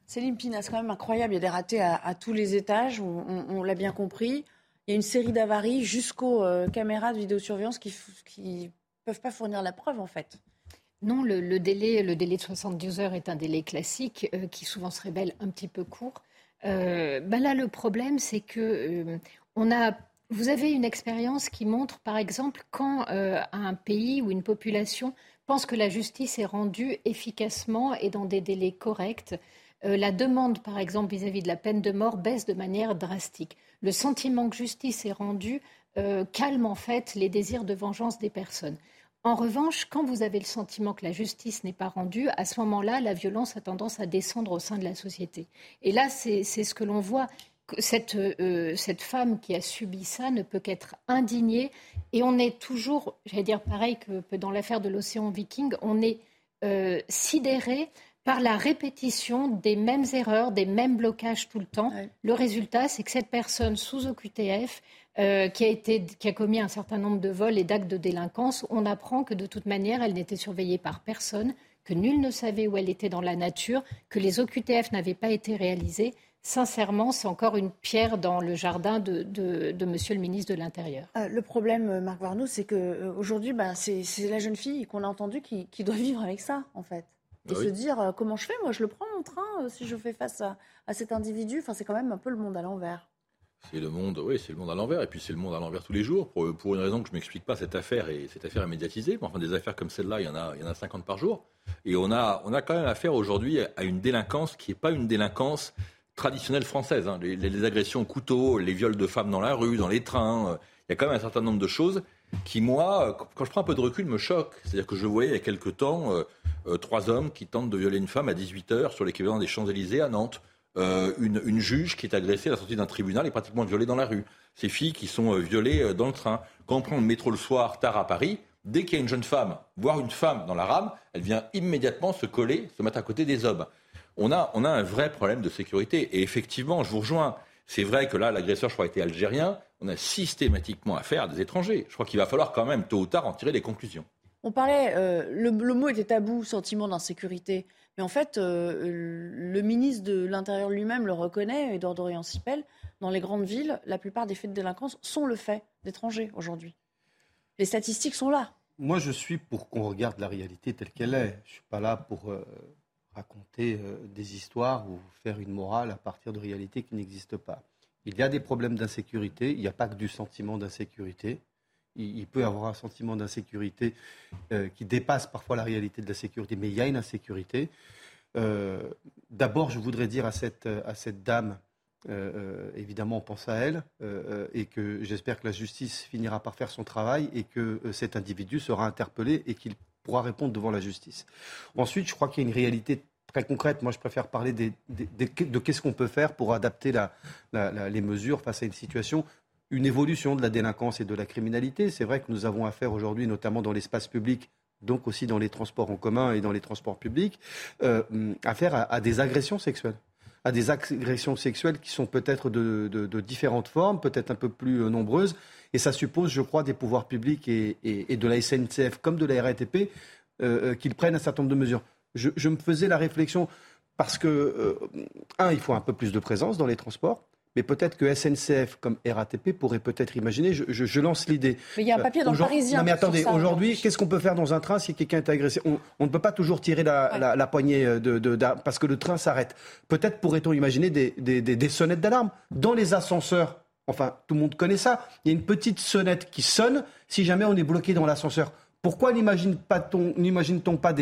Céline Pina, c'est quand même incroyable, il y a des ratés à tous les étages, on l'a bien compris. Il y a une série d'avaries jusqu'aux caméras de vidéosurveillance qui ne peuvent pas fournir la preuve en fait. Non, le délai de 72 heures est un délai classique qui souvent se révèle un petit peu court. Là, le problème, c'est que vous avez une expérience qui montre par exemple quand un pays ou une population pense que la justice est rendue efficacement et dans des délais corrects. La demande, par exemple, vis-à-vis de la peine de mort baisse de manière drastique. Le sentiment que justice est rendue calme, en fait, les désirs de vengeance des personnes. En revanche, quand vous avez le sentiment que la justice n'est pas rendue, à ce moment-là, la violence a tendance à descendre au sein de la société. Et là, c'est ce que l'on voit. Cette femme qui a subi ça ne peut qu'être indignée. Et on est toujours, pareil que dans l'affaire de l'océan Viking, on est sidéré par la répétition des mêmes erreurs, des mêmes blocages tout le temps. Oui. Le résultat, c'est que cette personne sous OQTF, qui a commis un certain nombre de vols et d'actes de délinquance, on apprend que de toute manière, elle n'était surveillée par personne, que nul ne savait où elle était dans la nature, que les OQTF n'avaient pas été réalisés. Sincèrement, c'est encore une pierre dans le jardin de monsieur le ministre de l'Intérieur. Le problème, Marc Varnot, c'est qu'aujourd'hui, c'est la jeune fille qu'on a entendue qui doit vivre avec ça, en fait. Et se dire, comment je fais ? Moi, je le prends, mon train, si je fais face à cet individu. Enfin, c'est quand même un peu le monde à l'envers. C'est le monde à l'envers. Et puis, c'est le monde à l'envers tous les jours. Pour une raison que je ne m'explique pas, cette affaire est médiatisée. Enfin, des affaires comme celle-là, il y en a 50 par jour. Et on a quand même affaire aujourd'hui à une délinquance qui n'est pas une délinquance traditionnelle française. Les agressions au couteau, les viols de femmes dans la rue, dans les trains. Il y a quand même un certain nombre de choses qui, moi, quand je prends un peu de recul, me choquent. C'est-à-dire que je voyais il y a quelques temps 3 hommes qui tentent de violer une femme à 18h sur l'équivalent des Champs-Élysées à Nantes. Une juge qui est agressée à la sortie d'un tribunal et pratiquement violée dans la rue. Ces filles qui sont violées dans le train. Quand on prend le métro le soir, tard à Paris, dès qu'il y a une jeune femme, voire une femme dans la rame, elle vient immédiatement se coller, se mettre à côté des hommes. On a un vrai problème de sécurité. Et effectivement, je vous rejoins. C'est vrai que là, l'agresseur, je crois, était algérien. On a systématiquement affaire à des étrangers. Je crois qu'il va falloir quand même, tôt ou tard, en tirer des conclusions. On parlait, le mot était tabou, sentiment d'insécurité. Mais en fait, le ministre de l'Intérieur lui-même le reconnaît, Édouard Doréon-Sipel, dans les grandes villes, la plupart des faits de délinquance sont le fait d'étrangers aujourd'hui. Les statistiques sont là. Moi, je suis pour qu'on regarde la réalité telle qu'elle est. Je ne suis pas là pour raconter des histoires ou faire une morale à partir de réalités qui n'existent pas. Il y a des problèmes d'insécurité, il n'y a pas que du sentiment d'insécurité. Il peut avoir un sentiment d'insécurité qui dépasse parfois la réalité de la sécurité, mais il y a une insécurité. D'abord, je voudrais dire à cette dame, évidemment, on pense à elle, et que j'espère que la justice finira par faire son travail et que cet individu sera interpellé et qu'il pourra répondre devant la justice. Ensuite, je crois qu'il y a une réalité très concrète. Moi, je préfère parler de qu'est-ce qu'on peut faire pour adapter les mesures face à une situation, une évolution de la délinquance et de la criminalité. C'est vrai que nous avons affaire aujourd'hui, notamment dans l'espace public, donc aussi dans les transports en commun et dans les transports publics, affaire à des agressions sexuelles. À des agressions sexuelles qui sont peut-être de différentes formes, peut-être un peu plus nombreuses. Et ça suppose, je crois, des pouvoirs publics et de la SNCF comme de la RATP qu'ils prennent un certain nombre de mesures. Je me faisais la réflexion parce que, il faut un peu plus de présence dans les transports. Mais peut-être que SNCF comme RATP pourrait peut-être imaginer, je lance l'idée. Mais il y a un papier dans le Parisien. Non mais attendez, ça, aujourd'hui, qu'est-ce qu'on peut faire dans un train si quelqu'un est agressé ? On ne peut pas toujours tirer la poignée parce que le train s'arrête. Peut-être pourrait-on imaginer des sonnettes d'alarme dans les ascenseurs. Enfin, tout le monde connaît ça. Il y a une petite sonnette qui sonne si jamais on est bloqué dans l'ascenseur. Pourquoi n'imagine-t-on pas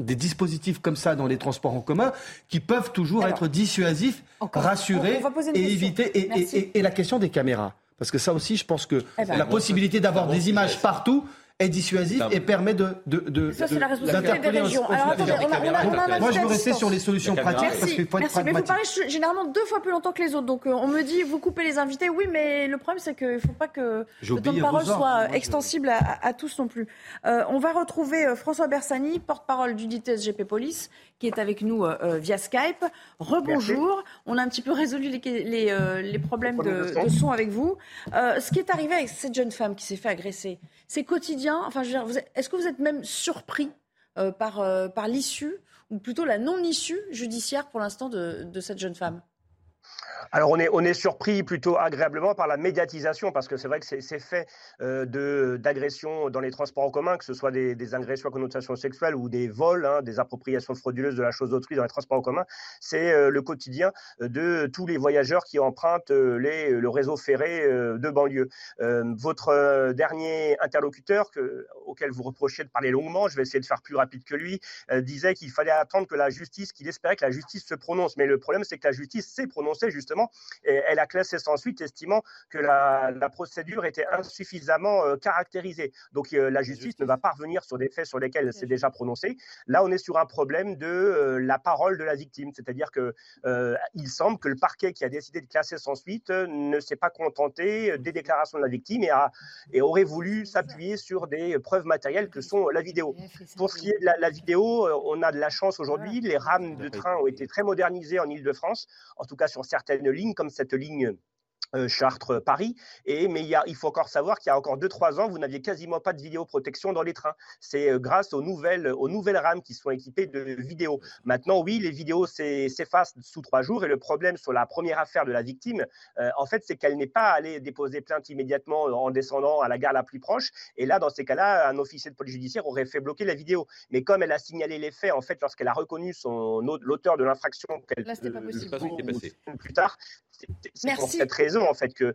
des dispositifs comme ça dans les transports en commun qui peuvent toujours être dissuasifs, rassurés et éviter. Et la question des caméras. Parce que ça aussi, je pense que la possibilité d'avoir des images partout est dissuasive et permet de ça, c'est la responsabilité des régions. Alors attendez, moi je veux rester sur les solutions pratiques parce qu'il faut être pragmatique. Mais vous parlez généralement 2 fois plus longtemps que les autres. Donc on me dit, vous coupez les invités. Oui, mais le problème, c'est qu'il ne faut pas que le temps de parole soit extensible à tous non plus. On va retrouver François Bersani, porte-parole du DIT SGP Police, qui est avec nous via Skype. Rebonjour. On a un petit peu résolu les problèmes de son avec vous. Ce qui est arrivé avec cette jeune femme qui s'est fait agresser, c'est quotidien. Enfin, je veux dire, est-ce que vous êtes même surpris par l'issue, ou plutôt la non-issue judiciaire pour l'instant de cette jeune femme ? Alors on est surpris plutôt agréablement par la médiatisation, parce que c'est vrai que ces faits d'agression dans les transports en commun, que ce soit des agressions à connotation sexuelle ou des vols, des appropriations frauduleuses de la chose d'autrui dans les transports en commun, c'est le quotidien de tous les voyageurs qui empruntent le réseau ferré de banlieue. Votre dernier interlocuteur, auquel vous reprochiez de parler longuement, je vais essayer de faire plus rapide que lui, disait qu'il fallait attendre qu'il espérait que la justice se prononce. Mais le problème, c'est que la justice s'est prononcée justement, et elle a classé sans suite, estimant que la procédure était insuffisamment caractérisée. Donc la justice ne va pas revenir sur des faits sur lesquels elle s'est déjà prononcée. Là, on est sur un problème de la parole de la victime, c'est-à-dire que il semble que le parquet qui a décidé de classer sans suite ne s'est pas contenté des déclarations de la victime et aurait voulu s'appuyer sur des preuves matérielles que sont la vidéo. Pour ce qui est de la vidéo, on a de la chance aujourd'hui. Les rames de train ont été très modernisées en Île-de-France, en tout cas sur certaines lignes, comme cette ligne Chartres-Paris, mais il faut encore savoir qu'il y a encore 2-3 ans, vous n'aviez quasiment pas de vidéoprotection dans les trains. C'est grâce aux nouvelles rames qui sont équipées de vidéos. Maintenant, oui, les vidéos s'effacent sous 3 jours, et le problème sur la première affaire de la victime, en fait, c'est qu'elle n'est pas allée déposer plainte immédiatement en descendant à la gare la plus proche, et là, dans ces cas-là, un officier de police judiciaire aurait fait bloquer la vidéo. Mais comme elle a signalé les faits, en fait, lorsqu'elle a reconnu l'auteur de l'infraction, là, c'était pas possible. Plus tard, c'est pour cette raison en fait qu'il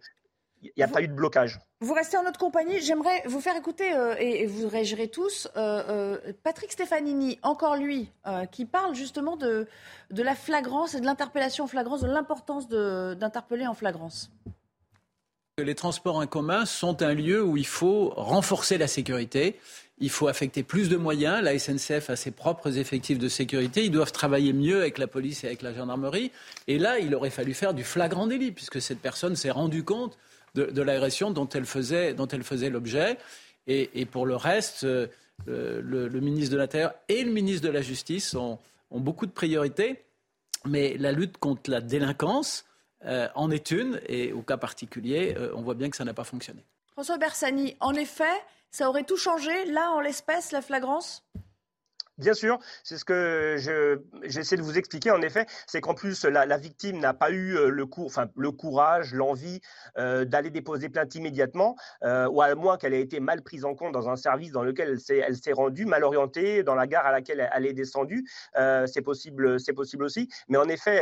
n'y a pas eu de blocage. Vous restez en notre compagnie. J'aimerais vous faire écouter et vous réagirez tous. Patrick Stefanini, encore lui, qui parle justement de la flagrance et de l'interpellation en flagrance, de l'importance d'interpeller en flagrance. Les transports en commun sont un lieu où il faut renforcer la sécurité. Il faut affecter plus de moyens. La SNCF a ses propres effectifs de sécurité. Ils doivent travailler mieux avec la police et avec la gendarmerie. Et là, il aurait fallu faire du flagrant délit, puisque cette personne s'est rendue compte de l'agression dont elle faisait l'objet. Et pour le reste, le ministre de l'Intérieur et le ministre de la Justice ont beaucoup de priorités. Mais la lutte contre la délinquance en est une. Et au cas particulier, on voit bien que ça n'a pas fonctionné. François Bersani, en effet... Ça aurait tout changé, là, en l'espèce, la flagrance ? Bien sûr, c'est ce que j'essaie de vous expliquer. En effet, c'est qu'en plus, la victime n'a pas eu le courage, l'envie d'aller déposer plainte immédiatement, ou à moins qu'elle ait été mal prise en compte dans un service dans lequel elle s'est rendue, mal orientée, dans la gare à laquelle elle est descendue. C'est possible aussi. Mais en effet,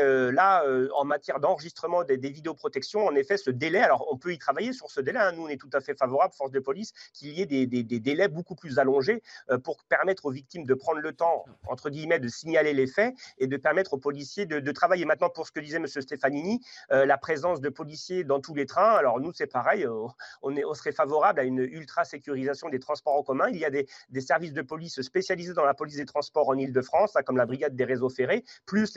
en matière d'enregistrement des vidéoprotections, en effet, ce délai, alors on peut y travailler sur ce délai. Nous, on est tout à fait favorable, force de police, qu'il y ait des délais beaucoup plus allongés pour permettre aux victimes de prendre le le temps, entre guillemets, de signaler les faits et de permettre aux policiers de travailler. Maintenant, pour ce que disait M. Stefanini, la présence de policiers dans tous les trains, alors nous, c'est pareil, on serait favorable à une ultra-sécurisation des transports en commun. Il y a des services de police spécialisés dans la police des transports en Île-de-France, hein, comme la brigade des réseaux ferrés, plus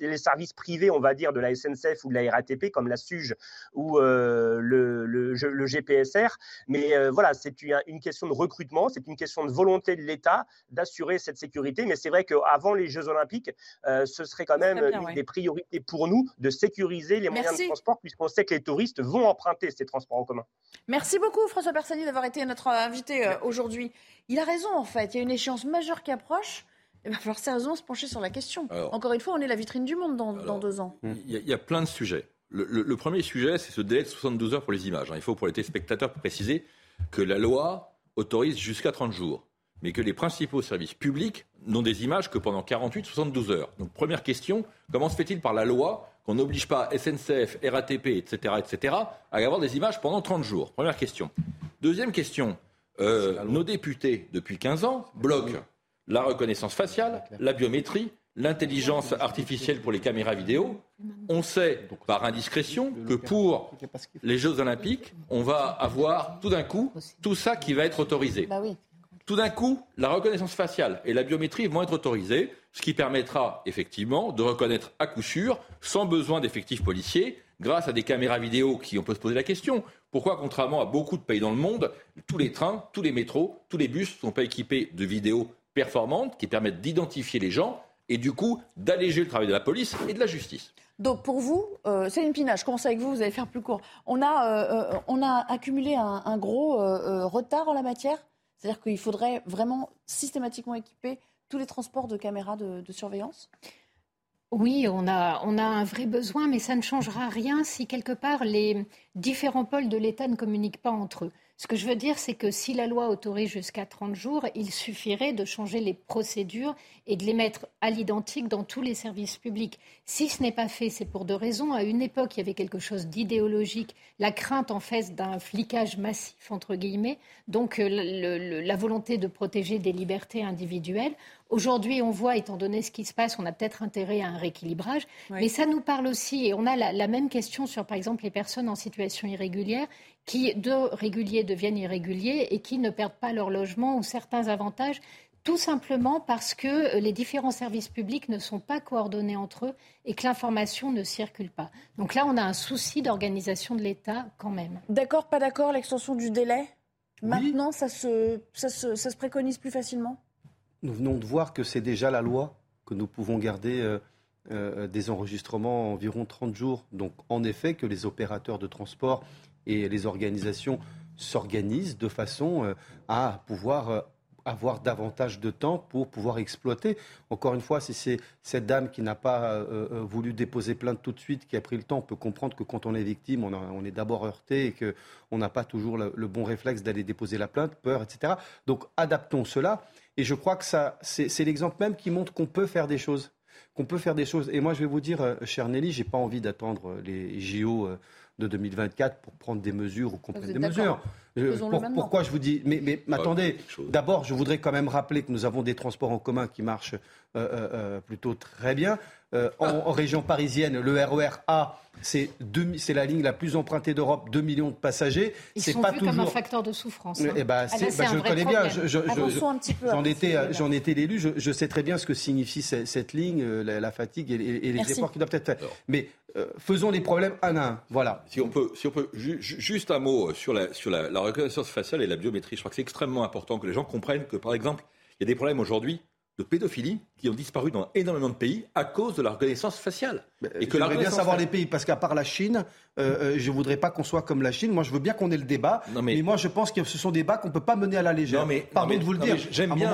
les services privés, on va dire, de la SNCF ou de la RATP, comme la SUGE ou le GPSR. Mais voilà, c'est une question de recrutement, c'est une question de volonté de l'État d'assurer cette sécurité. Mais c'est vrai qu'avant les Jeux Olympiques, ce serait quand même des priorités pour nous de sécuriser les moyens de transport, puisqu'on sait que les touristes vont emprunter ces transports en commun. Merci beaucoup, François Bersani, d'avoir été notre invité aujourd'hui. Il a raison, en fait. Il y a une échéance majeure qui approche. Il va falloir sérieusement se pencher sur la question. Alors, encore une fois, on est la vitrine du monde dans 2 ans. Il y a plein de sujets. Le premier sujet, c'est ce délai de 72 heures pour les images. Il faut, pour les téléspectateurs, préciser que la loi autorise jusqu'à 30 jours, mais que les principaux services publics n'ont des images que pendant 48-72 heures. Donc, première question, comment se fait-il par la loi qu'on n'oblige pas SNCF, RATP, etc., à avoir des images pendant 30 jours? Première question. Deuxième question, nos députés, depuis 15 ans, bloquent la reconnaissance faciale, la biométrie, l'intelligence artificielle pour les caméras vidéo. On sait, par indiscrétion, que pour les Jeux Olympiques, on va avoir tout d'un coup tout ça qui va être autorisé. Tout d'un coup, la reconnaissance faciale et la biométrie vont être autorisées, ce qui permettra effectivement de reconnaître à coup sûr, sans besoin d'effectifs policiers, grâce à des caméras vidéo qui, on peut se poser la question, pourquoi, contrairement à beaucoup de pays dans le monde, tous les trains, tous les métros, tous les bus ne sont pas équipés de vidéos performantes qui permettent d'identifier les gens et du coup d'alléger le travail de la police et de la justice. Donc pour vous, Céline Pina, je commence avec vous, vous allez faire plus court. On a accumulé un gros retard en la matière. C'est-à-dire qu'il faudrait vraiment systématiquement équiper tous les transports de caméras de surveillance? Oui, on a un vrai besoin, mais ça ne changera rien si quelque part les différents pôles de l'État ne communiquent pas entre eux. Ce que je veux dire, c'est que si la loi autorise jusqu'à 30 jours, il suffirait de changer les procédures et de les mettre à l'identique dans tous les services publics. Si ce n'est pas fait, c'est pour 2 raisons. À une époque, il y avait quelque chose d'idéologique, la crainte en fait d'un flicage massif, entre guillemets, donc la volonté de protéger des libertés individuelles. Aujourd'hui, on voit, étant donné ce qui se passe, on a peut-être intérêt à un rééquilibrage. Oui. Mais ça nous parle aussi, et on a la même question sur, par exemple, les personnes en situation irrégulière, qui, de réguliers, deviennent irréguliers et qui ne perdent pas leur logement ou certains avantages, tout simplement parce que les différents services publics ne sont pas coordonnés entre eux et que l'information ne circule pas. Donc là, on a un souci d'organisation de l'État quand même. D'accord, pas d'accord, l'extension du délai ? Oui. Maintenant, ça se préconise plus facilement ? Nous venons de voir que c'est déjà la loi que nous pouvons garder des enregistrements environ 30 jours. Donc, en effet, que les opérateurs de transport et les organisations s'organisent de façon à pouvoir avoir davantage de temps pour pouvoir exploiter. Encore une fois, si c'est cette dame qui n'a pas voulu déposer plainte tout de suite, qui a pris le temps, on peut comprendre que quand on est victime, on est d'abord heurté et qu'on n'a pas toujours le bon réflexe d'aller déposer la plainte, peur, etc. Donc, adaptons cela. Et je crois que ça, c'est l'exemple même qui montre qu'on peut faire des choses. Qu'on peut faire des choses. Et moi, je vais vous dire, cher Nelly, je n'ai pas envie d'attendre les JO de 2024 pour prendre des mesures ou qu'on prenne des mesures. Pourquoi je vous dis... Mais attendez, d'abord, je voudrais quand même rappeler que nous avons des transports en commun qui marchent plutôt très bien. En région parisienne, le RER A, c'est la ligne la plus empruntée d'Europe, 2 millions de passagers. Ils c'est sont pas vus toujours... comme un facteur de souffrance. Hein. C'est je connais problème. Bien. J'en étais l'élu. Je sais très bien ce que signifie cette ligne, la fatigue et les efforts qui doivent être faits. Mais faisons les problèmes un à un. Voilà. Si on peut juste un mot sur la reconnaissance faciale et la biométrie. Je crois que c'est extrêmement important que les gens comprennent que, par exemple, il y a des problèmes aujourd'hui de pédophilie qui ont disparu dans énormément de pays à cause de la reconnaissance faciale. Et que j'aimerais bien savoir les pays, parce qu'à part la Chine, je ne voudrais pas qu'on soit comme la Chine. Moi, je veux bien qu'on ait le débat, mais moi, je pense que ce sont des débats qu'on ne peut pas mener à la légère. Pardon de vous le dire. J'aime bien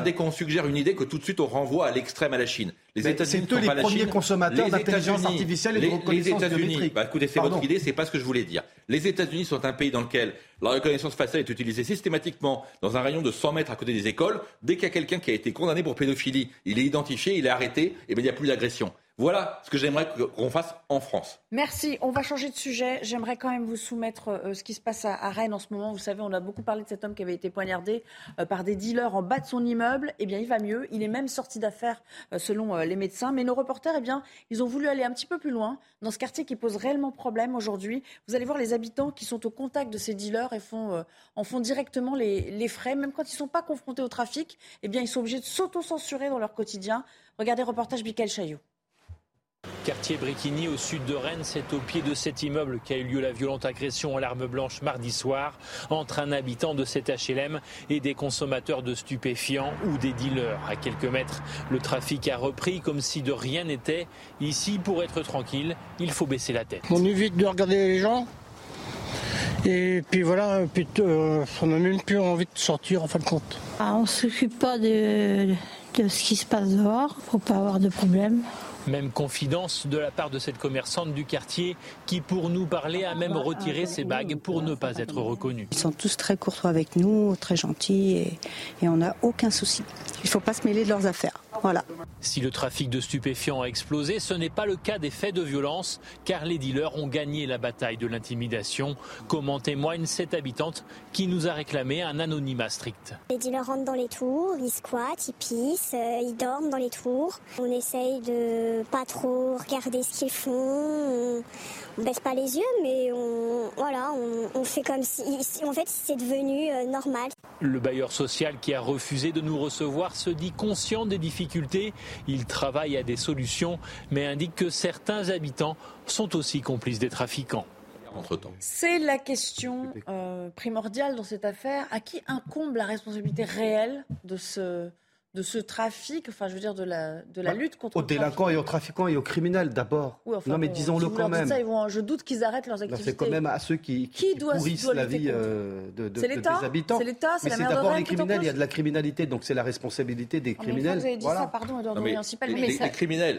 dès qu'on suggère une idée que tout de suite, on renvoie à l'extrême à la Chine. Les États-Unis sont pas la Chine. C'est eux les premiers consommateurs d'intelligence artificielle et de reconnaissance biométrique. Écoutez, c'est votre idée, ce n'est pas ce que je voulais dire. Les États-Unis sont un pays dans lequel la reconnaissance faciale est utilisée systématiquement dans un rayon de 100 mètres à côté des écoles. Dès qu'il y a quelqu'un qui a été condamné pour pédophilie, il est identifié, il est arrêté, et bien il n'y a plus d'agression. Voilà ce que j'aimerais qu'on fasse en France. Merci. On va changer de sujet. J'aimerais quand même vous soumettre ce qui se passe à Rennes en ce moment. Vous savez, on a beaucoup parlé de cet homme qui avait été poignardé par des dealers en bas de son immeuble. Eh bien, il va mieux. Il est même sorti d'affaires selon les médecins. Mais nos reporters, eh bien, ils ont voulu aller un petit peu plus loin dans ce quartier qui pose réellement problème aujourd'hui. Vous allez voir les habitants qui sont au contact de ces dealers et en font directement les frais. Même quand ils ne sont pas confrontés au trafic, eh bien, ils sont obligés de s'auto-censurer dans leur quotidien. Regardez le reportage Michael Chaillot. Quartier Bréquigny au sud de Rennes, c'est au pied de cet immeuble qu'a eu lieu la violente agression à l'arme blanche mardi soir entre un habitant de cet HLM et des consommateurs de stupéfiants ou des dealers. À quelques mètres, le trafic a repris comme si de rien n'était. Ici, pour être tranquille, il faut baisser la tête. On évite de regarder les gens et puis voilà, on n'a même plus envie de sortir en fin de compte. Ah, on ne s'occupe pas de ce qui se passe dehors, il ne faut pas avoir de problème. Même confidence de la part de cette commerçante du quartier qui, pour nous parler, a même retiré ses bagues pour ne pas être reconnue. Ils sont tous très courtois avec nous, très gentils et on n'a aucun souci. Il ne faut pas se mêler de leurs affaires. Voilà. Si le trafic de stupéfiants a explosé, ce n'est pas le cas des faits de violence car les dealers ont gagné la bataille de l'intimidation, comme en témoigne cette habitante qui nous a réclamé un anonymat strict. Les dealers rentrent dans les tours, ils squattent, ils pissent, ils dorment dans les tours. On essaye de pas trop regarder ce qu'ils font, on baisse pas les yeux, mais on fait comme si en fait c'est devenu normal. Le bailleur social qui a refusé de nous recevoir se dit conscient des difficultés. Il travaille à des solutions, mais indique que certains habitants sont aussi complices des trafiquants. C'est la question primordiale dans cette affaire. À qui incombe la responsabilité réelle de ce trafic, enfin je veux dire de la lutte contre le trafic. Aux délinquants et aux trafiquants et aux criminels d'abord. Oui, enfin, non mais disons-le si quand même. Ça, je doute qu'ils arrêtent leurs activités. Non, c'est quand même à ceux qui pourrissent la vie des habitants. C'est l'État, c'est la mère de Rennes. Mais c'est d'abord les criminels, il y a de la criminalité, donc c'est la responsabilité des criminels. Vous avez dit ça, pardon, Édouard Doréon-Sipel. Les criminels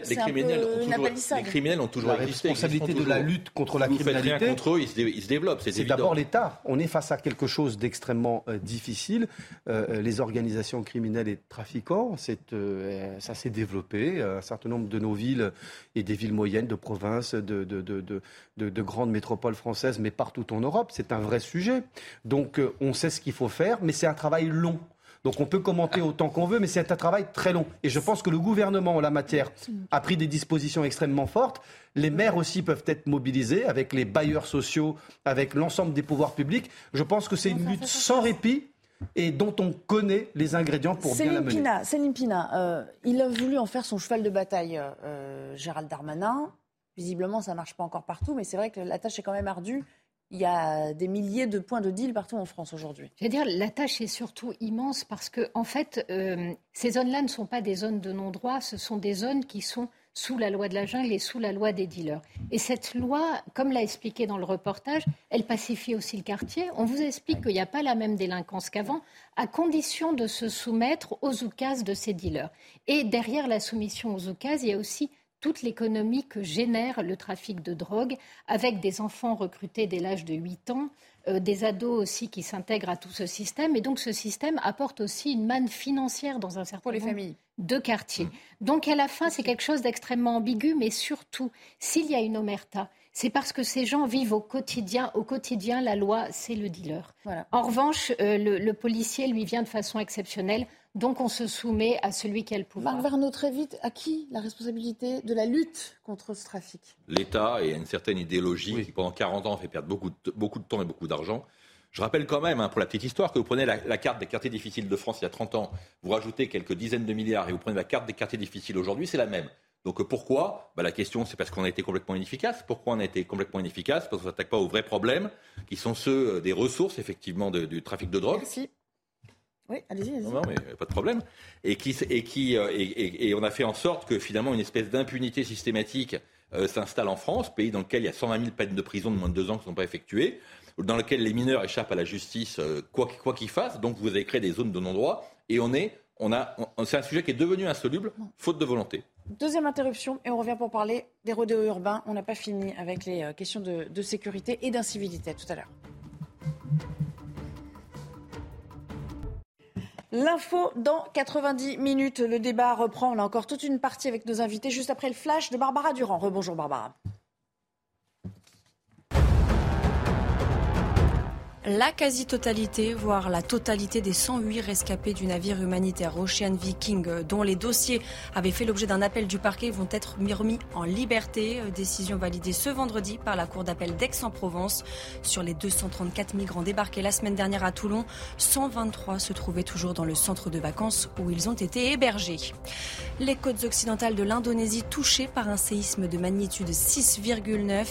ont toujours existé. La responsabilité de la lutte contre la criminalité. Vous faites rien contre eux, ils se développent, c'est évident. C'est d'abord l'État. On est face à quelque chose d'extrêmement difficile. Les organisations criminelles et trafic ça s'est développé. Un certain nombre de nos villes et des villes moyennes, de provinces, de grandes métropoles françaises, mais partout en Europe, c'est un vrai sujet. Donc on sait ce qu'il faut faire, mais c'est un travail long. Donc on peut commenter autant qu'on veut, mais c'est un travail très long. Et je pense que le gouvernement en la matière a pris des dispositions extrêmement fortes. Les maires aussi peuvent être mobilisés avec les bailleurs sociaux, avec l'ensemble des pouvoirs publics. Je pense que c'est une lutte sans répit et dont on connaît les ingrédients pour bien la mener. Céline Pina, il a voulu en faire son cheval de bataille, Gérald Darmanin. Visiblement, ça ne marche pas encore partout, mais c'est vrai que la tâche est quand même ardue. Il y a des milliers de points de deal partout en France aujourd'hui. C'est-à-dire, la tâche est surtout immense parce que, en fait, ces zones-là ne sont pas des zones de non-droit, ce sont des zones qui sont sous la loi de la jungle et sous la loi des dealers. Et cette loi, comme l'a expliqué dans le reportage, elle pacifie aussi le quartier. On vous explique qu'il n'y a pas la même délinquance qu'avant, à condition de se soumettre aux oukases de ces dealers. Et derrière la soumission aux oukases, il y a aussi toute l'économie que génère le trafic de drogue, avec des enfants recrutés dès l'âge de 8 ans, des ados aussi qui s'intègrent à tout ce système. Et donc ce système apporte aussi une manne financière dans un certain nombre de quartiers. Donc à la fin, c'est quelque chose d'extrêmement ambigu, mais surtout, s'il y a une omerta, c'est parce que ces gens vivent au quotidien la loi, c'est le dealer. Voilà. En revanche, le policier lui vient de façon exceptionnelle. Donc on se soumet à celui qui a le pouvoir. Marc Varnot, très vite, à qui la responsabilité de la lutte contre ce trafic ? L'État et une certaine idéologie qui pendant 40 ans fait perdre beaucoup de temps et beaucoup d'argent. Je rappelle quand même, pour la petite histoire, que vous prenez la carte des quartiers difficiles de France il y a 30 ans, vous rajoutez quelques dizaines de milliards et vous prenez la carte des quartiers difficiles aujourd'hui, c'est la même. Donc pourquoi ? La question, c'est parce qu'on a été complètement inefficace. Pourquoi on a été complètement inefficace ? Parce qu'on ne s'attaque pas aux vrais problèmes, qui sont ceux des ressources, effectivement, du trafic de drogue. Merci. Oui, allez-y. Non, mais pas de problème. Et on a fait en sorte que finalement une espèce d'impunité systématique s'installe en France, pays dans lequel il y a 120 000 peines de prison de moins de 2 ans qui ne sont pas effectuées, dans lequel les mineurs échappent à la justice quoi qu'ils fassent. Donc vous avez créé des zones de non-droit et c'est un sujet qui est devenu insoluble, faute de volonté. Deuxième interruption et on revient pour parler des rodéos urbains. On n'a pas fini avec les questions de sécurité et d'incivilité. À tout à l'heure. L'info dans 90 minutes. Le débat reprend. On a encore toute une partie avec nos invités juste après le flash de Barbara Durand. Rebonjour Barbara. La quasi-totalité, voire la totalité des 108 rescapés du navire humanitaire Ocean Viking, dont les dossiers avaient fait l'objet d'un appel du parquet, vont être remis en liberté. Décision validée ce vendredi par la cour d'appel d'Aix-en-Provence. Sur les 234 migrants débarqués la semaine dernière à Toulon, 123 se trouvaient toujours dans le centre de vacances où ils ont été hébergés. Les côtes occidentales de l'Indonésie touchées par un séisme de magnitude 6,9.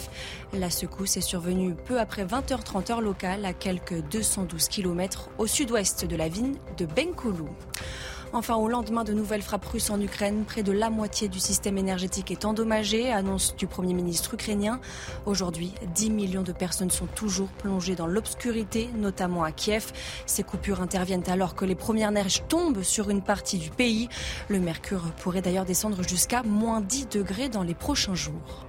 La secousse est survenue peu après 20h30 heure locale, à quelques 212 km au sud-ouest de la ville de Bengkulu. Enfin, au lendemain de nouvelles frappes russes en Ukraine, près de la moitié du système énergétique est endommagé, annonce du Premier ministre ukrainien. Aujourd'hui, 10 millions de personnes sont toujours plongées dans l'obscurité, notamment à Kiev. Ces coupures interviennent alors que les premières neiges tombent sur une partie du pays. Le mercure pourrait d'ailleurs descendre jusqu'à moins 10 degrés dans les prochains jours.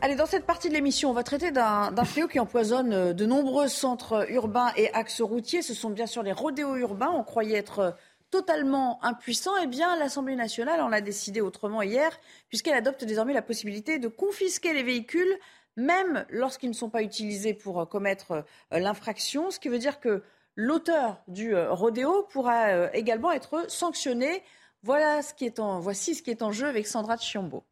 Allez, dans cette partie de l'émission, on va traiter d'un fléau qui empoisonne de nombreux centres urbains et axes routiers. Ce sont bien sûr les rodéos urbains. On croyait être totalement impuissants. Eh bien, l'Assemblée nationale en a décidé autrement hier, puisqu'elle adopte désormais la possibilité de confisquer les véhicules, même lorsqu'ils ne sont pas utilisés pour commettre l'infraction. Ce qui veut dire que l'auteur du rodéo pourra également être sanctionné. Voici ce qui est en jeu avec Sandra Chiombo.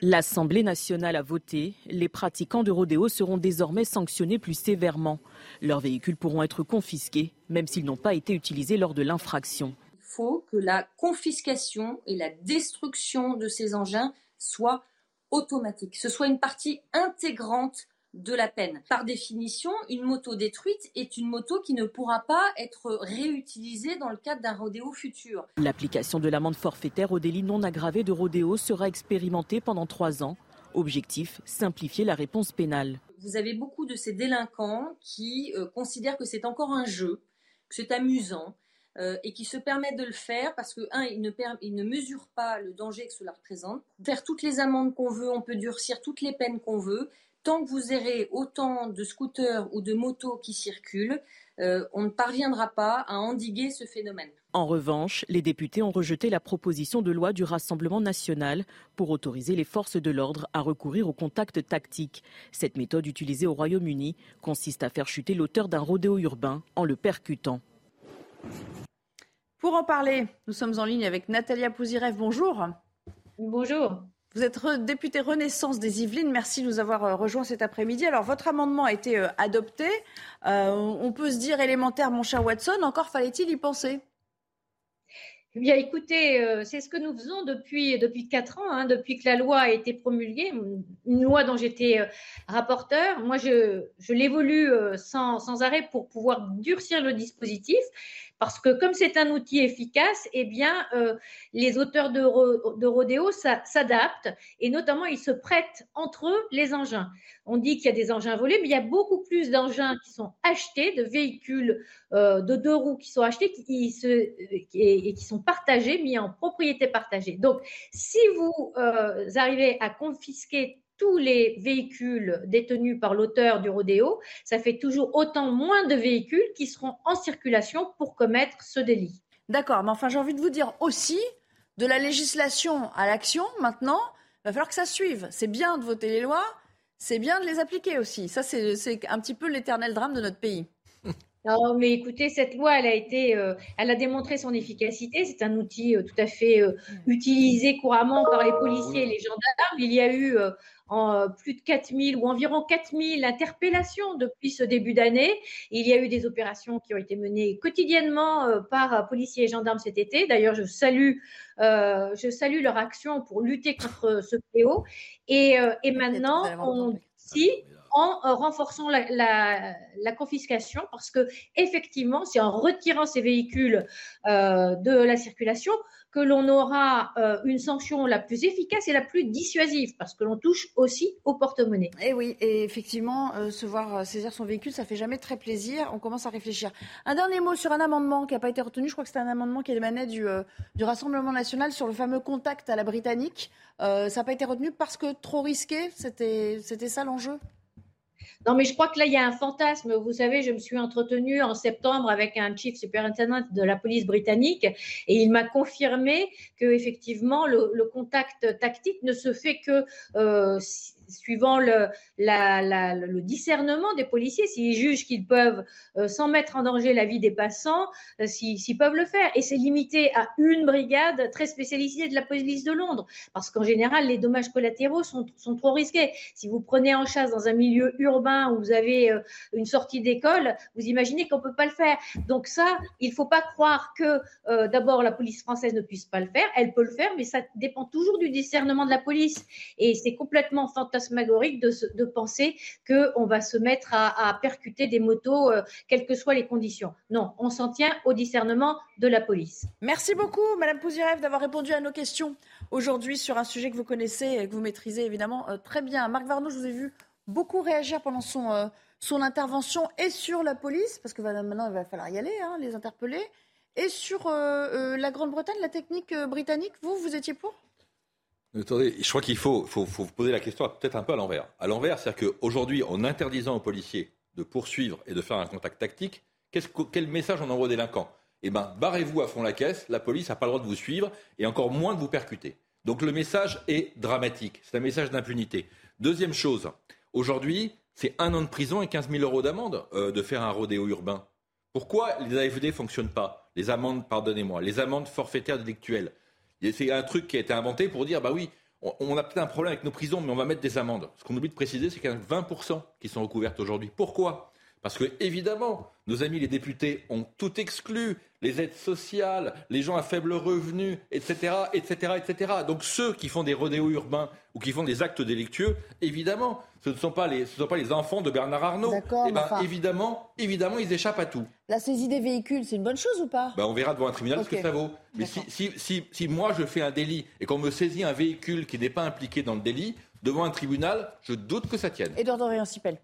L'Assemblée nationale a voté. Les pratiquants de rodéo seront désormais sanctionnés plus sévèrement. Leurs véhicules pourront être confisqués, même s'ils n'ont pas été utilisés lors de l'infraction. Il faut que la confiscation et la destruction de ces engins soient automatiques. Ce soit une partie intégrante de la peine. Par définition, une moto détruite est une moto qui ne pourra pas être réutilisée dans le cadre d'un rodéo futur. L'application de l'amende forfaitaire au délit non aggravé de rodéo sera expérimentée pendant 3 ans. Objectif, simplifier la réponse pénale. Vous avez beaucoup de ces délinquants qui considèrent que c'est encore un jeu, que c'est amusant et qui se permettent de le faire parce que, ils ne mesurent pas le danger que cela représente. Faire toutes les amendes qu'on veut, on peut durcir toutes les peines qu'on veut. Tant que vous aurez autant de scooters ou de motos qui circulent, on ne parviendra pas à endiguer ce phénomène. En revanche, les députés ont rejeté la proposition de loi du Rassemblement National pour autoriser les forces de l'ordre à recourir au contact tactique. Cette méthode utilisée au Royaume-Uni consiste à faire chuter l'auteur d'un rodéo urbain en le percutant. Pour en parler, nous sommes en ligne avec Natalia Pouzirev. Bonjour. Bonjour. Vous êtes députée Renaissance des Yvelines. Merci de nous avoir rejoints cet après-midi. Alors, votre amendement a été adopté. On peut se dire élémentaire, mon cher Watson. Encore fallait-il y penser ? Eh bien, écoutez, c'est ce que nous faisons depuis 4 ans, depuis que la loi a été promulguée, une loi dont j'étais rapporteur. Moi, je l'évolue sans arrêt pour pouvoir durcir le dispositif. Parce que comme c'est un outil efficace, les auteurs de rodéo s'adaptent et notamment ils se prêtent entre eux les engins. On dit qu'il y a des engins volés, mais il y a beaucoup plus d'engins qui sont achetés, de véhicules de 2 roues qui sont achetés et qui sont partagés, mis en propriété partagée. Donc, si vous arrivez à confisquer tous les véhicules détenus par l'auteur du rodéo, ça fait toujours autant moins de véhicules qui seront en circulation pour commettre ce délit. D'accord, mais enfin j'ai envie de vous dire aussi, de la législation à l'action maintenant, il va falloir que ça suive. C'est bien de voter les lois, c'est bien de les appliquer aussi. Ça c'est un petit peu l'éternel drame de notre pays. Non, mais écoutez, cette loi, elle a démontré son efficacité. C'est un outil tout à fait utilisé couramment par les policiers et les gendarmes. Il y a eu plus de 4000 ou environ 4000 interpellations depuis ce début d'année. Il y a eu des opérations qui ont été menées quotidiennement par policiers et gendarmes cet été. D'ailleurs, je salue leur action pour lutter contre ce fléau. Et maintenant, on dit en renforçant la confiscation, parce que effectivement, c'est en retirant ces véhicules de la circulation que l'on aura une sanction la plus efficace et la plus dissuasive, parce que l'on touche aussi au porte-monnaie. Et oui, et effectivement, se voir saisir son véhicule, ça fait jamais très plaisir. On commence à réfléchir. Un dernier mot sur un amendement qui n'a pas été retenu. Je crois que c'était un amendement qui émanait du Rassemblement National sur le fameux contact à la britannique. Ça n'a pas été retenu parce que trop risqué. C'était ça l'enjeu ? Non, mais je crois que là, il y a un fantasme. Vous savez, je me suis entretenue en septembre avec un chief superintendent de la police britannique et il m'a confirmé qu'effectivement, le contact tactique ne se fait que suivant le discernement des policiers, s'ils jugent qu'ils peuvent, sans mettre en danger la vie des passants, s'ils peuvent le faire. Et c'est limité à une brigade très spécialisée de la police de Londres, parce qu'en général, les dommages collatéraux sont trop risqués. Si vous prenez en chasse dans un milieu urbain où vous avez une sortie d'école, vous imaginez qu'on ne peut pas le faire. Donc ça, il ne faut pas croire que, d'abord, la police française ne puisse pas le faire. Elle peut le faire, mais ça dépend toujours du discernement de la police. Et c'est complètement fantastique de penser qu'on va se mettre à percuter des motos, quelles que soient les conditions. Non, on s'en tient au discernement de la police. Merci beaucoup, Madame Pouzirev, d'avoir répondu à nos questions aujourd'hui sur un sujet que vous connaissez et que vous maîtrisez évidemment très bien. Marc Varnot, je vous ai vu beaucoup réagir pendant son intervention et sur la police, parce que maintenant il va falloir y aller, hein, les interpeller, et sur la Grande-Bretagne, la technique britannique. Vous étiez pour ? Attendez, je crois qu'il faut poser la question peut-être un peu à l'envers. À l'envers, c'est-à-dire qu'aujourd'hui, en interdisant aux policiers de poursuivre et de faire un contact tactique, quel message on envoie aux délinquants ? Eh bien, barrez-vous à fond la caisse, la police n'a pas le droit de vous suivre et encore moins de vous percuter. Donc le message est dramatique, c'est un message d'impunité. Deuxième chose, aujourd'hui, c'est 1 an de prison et 15 000 euros d'amende de faire un rodéo urbain. Pourquoi les AFD ne fonctionnent pas ? Les amendes, pardonnez-moi, les amendes forfaitaires délictuelles. C'est un truc qui a été inventé pour dire, bah oui, on a peut-être un problème avec nos prisons, mais on va mettre des amendes. Ce qu'on oublie de préciser, c'est qu'il y a 20% qui sont recouvertes aujourd'hui. Pourquoi ? Parce que, évidemment, nos amis les députés ont tout exclu, les aides sociales, les gens à faible revenu, etc., etc., etc. Donc ceux qui font des rodéos urbains ou qui font des actes délictueux, évidemment, ce ne sont pas les enfants de Bernard Arnault. D'accord, et ben, enfin, évidemment, ils échappent à tout. La saisie des véhicules, c'est une bonne chose ou pas ? Ben, on verra devant un tribunal ce que ça vaut. Mais si moi je fais un délit et qu'on me saisit un véhicule qui n'est pas impliqué dans le délit, devant un tribunal, je doute que ça tienne. Édouard Doréon-Sipel.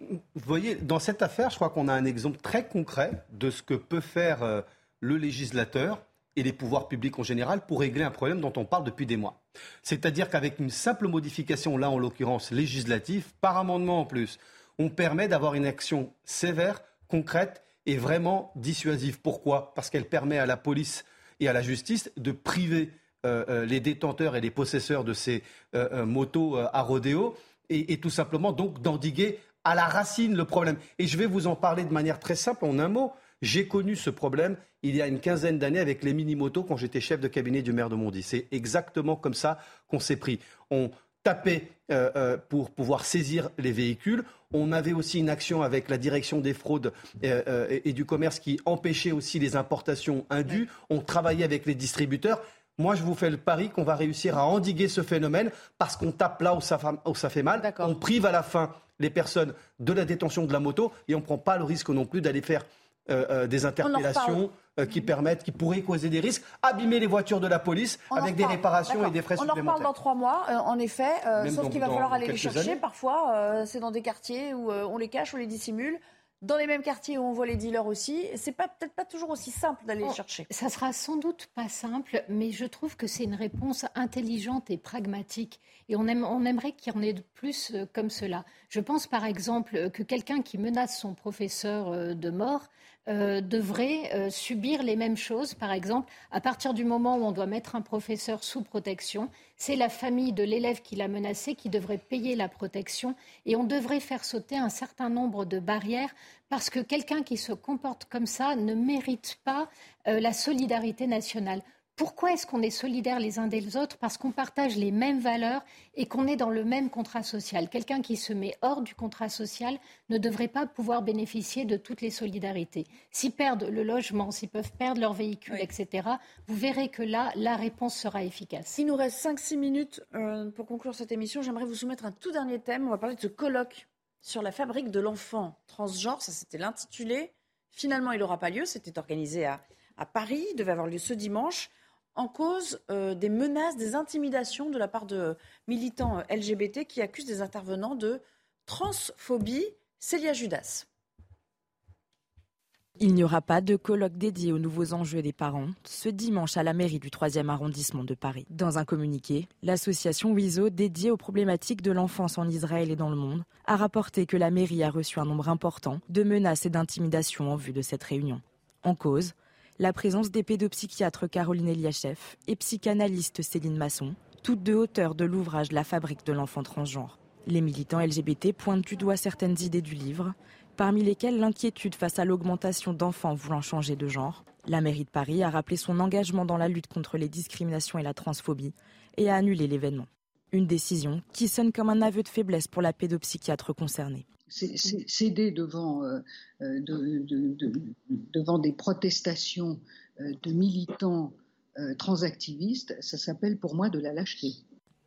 Vous voyez, dans cette affaire, je crois qu'on a un exemple très concret de ce que peut faire le législateur et les pouvoirs publics en général pour régler un problème dont on parle depuis des mois. C'est-à-dire qu'avec une simple modification, là en l'occurrence législative, par amendement en plus, on permet d'avoir une action sévère, concrète et vraiment dissuasive. Pourquoi ? Parce qu'elle permet à la police et à la justice de priver les détenteurs et les possesseurs de ces motos à rodéo et tout simplement donc d'endiguer à la racine le problème. Et je vais vous en parler de manière très simple, en un mot. J'ai connu ce problème il y a une quinzaine d'années avec les mini-motos quand j'étais chef de cabinet du maire de Montdy. C'est exactement comme ça qu'on s'est pris. On tapait pour pouvoir saisir les véhicules. On avait aussi une action avec la direction des fraudes et du commerce qui empêchait aussi les importations indues. On travaillait avec les distributeurs. Moi, je vous fais le pari qu'on va réussir à endiguer ce phénomène parce qu'on tape là où ça fait mal. D'accord. On prive à la fin les personnes de la détention de la moto et on ne prend pas le risque non plus d'aller faire des interpellations qui pourraient causer des risques, abîmer les voitures de la police avec des réparations et des frais supplémentaires. On en reparle dans 3 mois, en effet, sauf qu'il va falloir aller les chercher. Années. Parfois, c'est dans des quartiers où on les cache, on les dissimule. Dans les mêmes quartiers où on voit les dealers aussi, c'est peut-être pas toujours aussi simple d'aller les chercher. Ça sera sans doute pas simple, mais je trouve que c'est une réponse intelligente et pragmatique. Et on aimerait qu'il y en ait de plus comme cela. Je pense par exemple que quelqu'un qui menace son professeur de mort devrait subir les mêmes choses. Par exemple, à partir du moment où on doit mettre un professeur sous protection, c'est la famille de l'élève qui l'a menacé qui devrait payer la protection et on devrait faire sauter un certain nombre de barrières parce que quelqu'un qui se comporte comme ça ne mérite pas la solidarité nationale. Pourquoi est-ce qu'on est solidaires les uns des autres ? Parce qu'on partage les mêmes valeurs et qu'on est dans le même contrat social. Quelqu'un qui se met hors du contrat social ne devrait pas pouvoir bénéficier de toutes les solidarités. S'ils perdent le logement, s'ils peuvent perdre leur véhicule, etc., vous verrez que là, la réponse sera efficace. Il nous reste 5-6 minutes pour conclure cette émission. J'aimerais vous soumettre un tout dernier thème. On va parler de ce colloque sur la fabrique de l'enfant transgenre. Ça, c'était l'intitulé. Finalement, il n'aura pas lieu. C'était organisé à Paris. Il devait avoir lieu ce dimanche. En cause des menaces, des intimidations de la part de militants LGBT qui accusent des intervenants de transphobie. Célia Judas. Il n'y aura pas de colloque dédié aux nouveaux enjeux des parents ce dimanche à la mairie du 3e arrondissement de Paris. Dans un communiqué, l'association WISO dédiée aux problématiques de l'enfance en Israël et dans le monde a rapporté que la mairie a reçu un nombre important de menaces et d'intimidations en vue de cette réunion. En cause, la présence des pédopsychiatres Caroline Eliachef et psychanalyste Céline Masson, toutes deux auteurs de l'ouvrage La fabrique de l'enfant transgenre. Les militants LGBT pointent du doigt certaines idées du livre, parmi lesquelles l'inquiétude face à l'augmentation d'enfants voulant changer de genre. La mairie de Paris a rappelé son engagement dans la lutte contre les discriminations et la transphobie et a annulé l'événement. Une décision qui sonne comme un aveu de faiblesse pour la pédopsychiatre concernée. Céder devant des protestations de militants transactivistes, ça s'appelle pour moi de la lâcheté.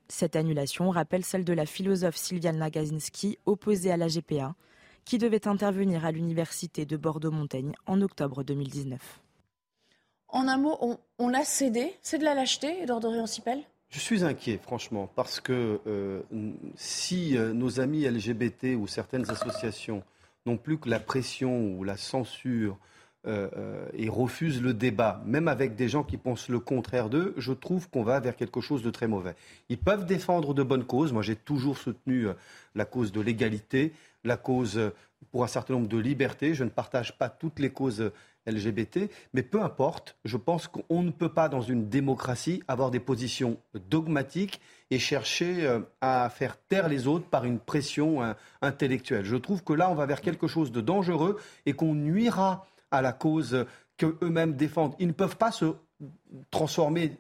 Cette annulation rappelle celle de la philosophe Sylviane Agacinski, opposée à la GPA, qui devait intervenir à l'université de Bordeaux-Montaigne en octobre 2019. En un mot, on a cédé. C'est de la lâcheté, Édouard Doréon-Sipel ? Je suis inquiet, franchement, parce que si nos amis LGBT ou certaines associations n'ont plus que la pression ou la censure et refusent le débat, même avec des gens qui pensent le contraire d'eux, je trouve qu'on va vers quelque chose de très mauvais. Ils peuvent défendre de bonnes causes. Moi, j'ai toujours soutenu la cause de l'égalité, la cause pour un certain nombre de libertés. Je ne partage pas toutes les causes LGBT, mais peu importe, je pense qu'on ne peut pas dans une démocratie avoir des positions dogmatiques et chercher à faire taire les autres par une pression intellectuelle. Je trouve que là, on va vers quelque chose de dangereux et qu'on nuira à la cause qu'eux-mêmes défendent. Ils ne peuvent pas se transformer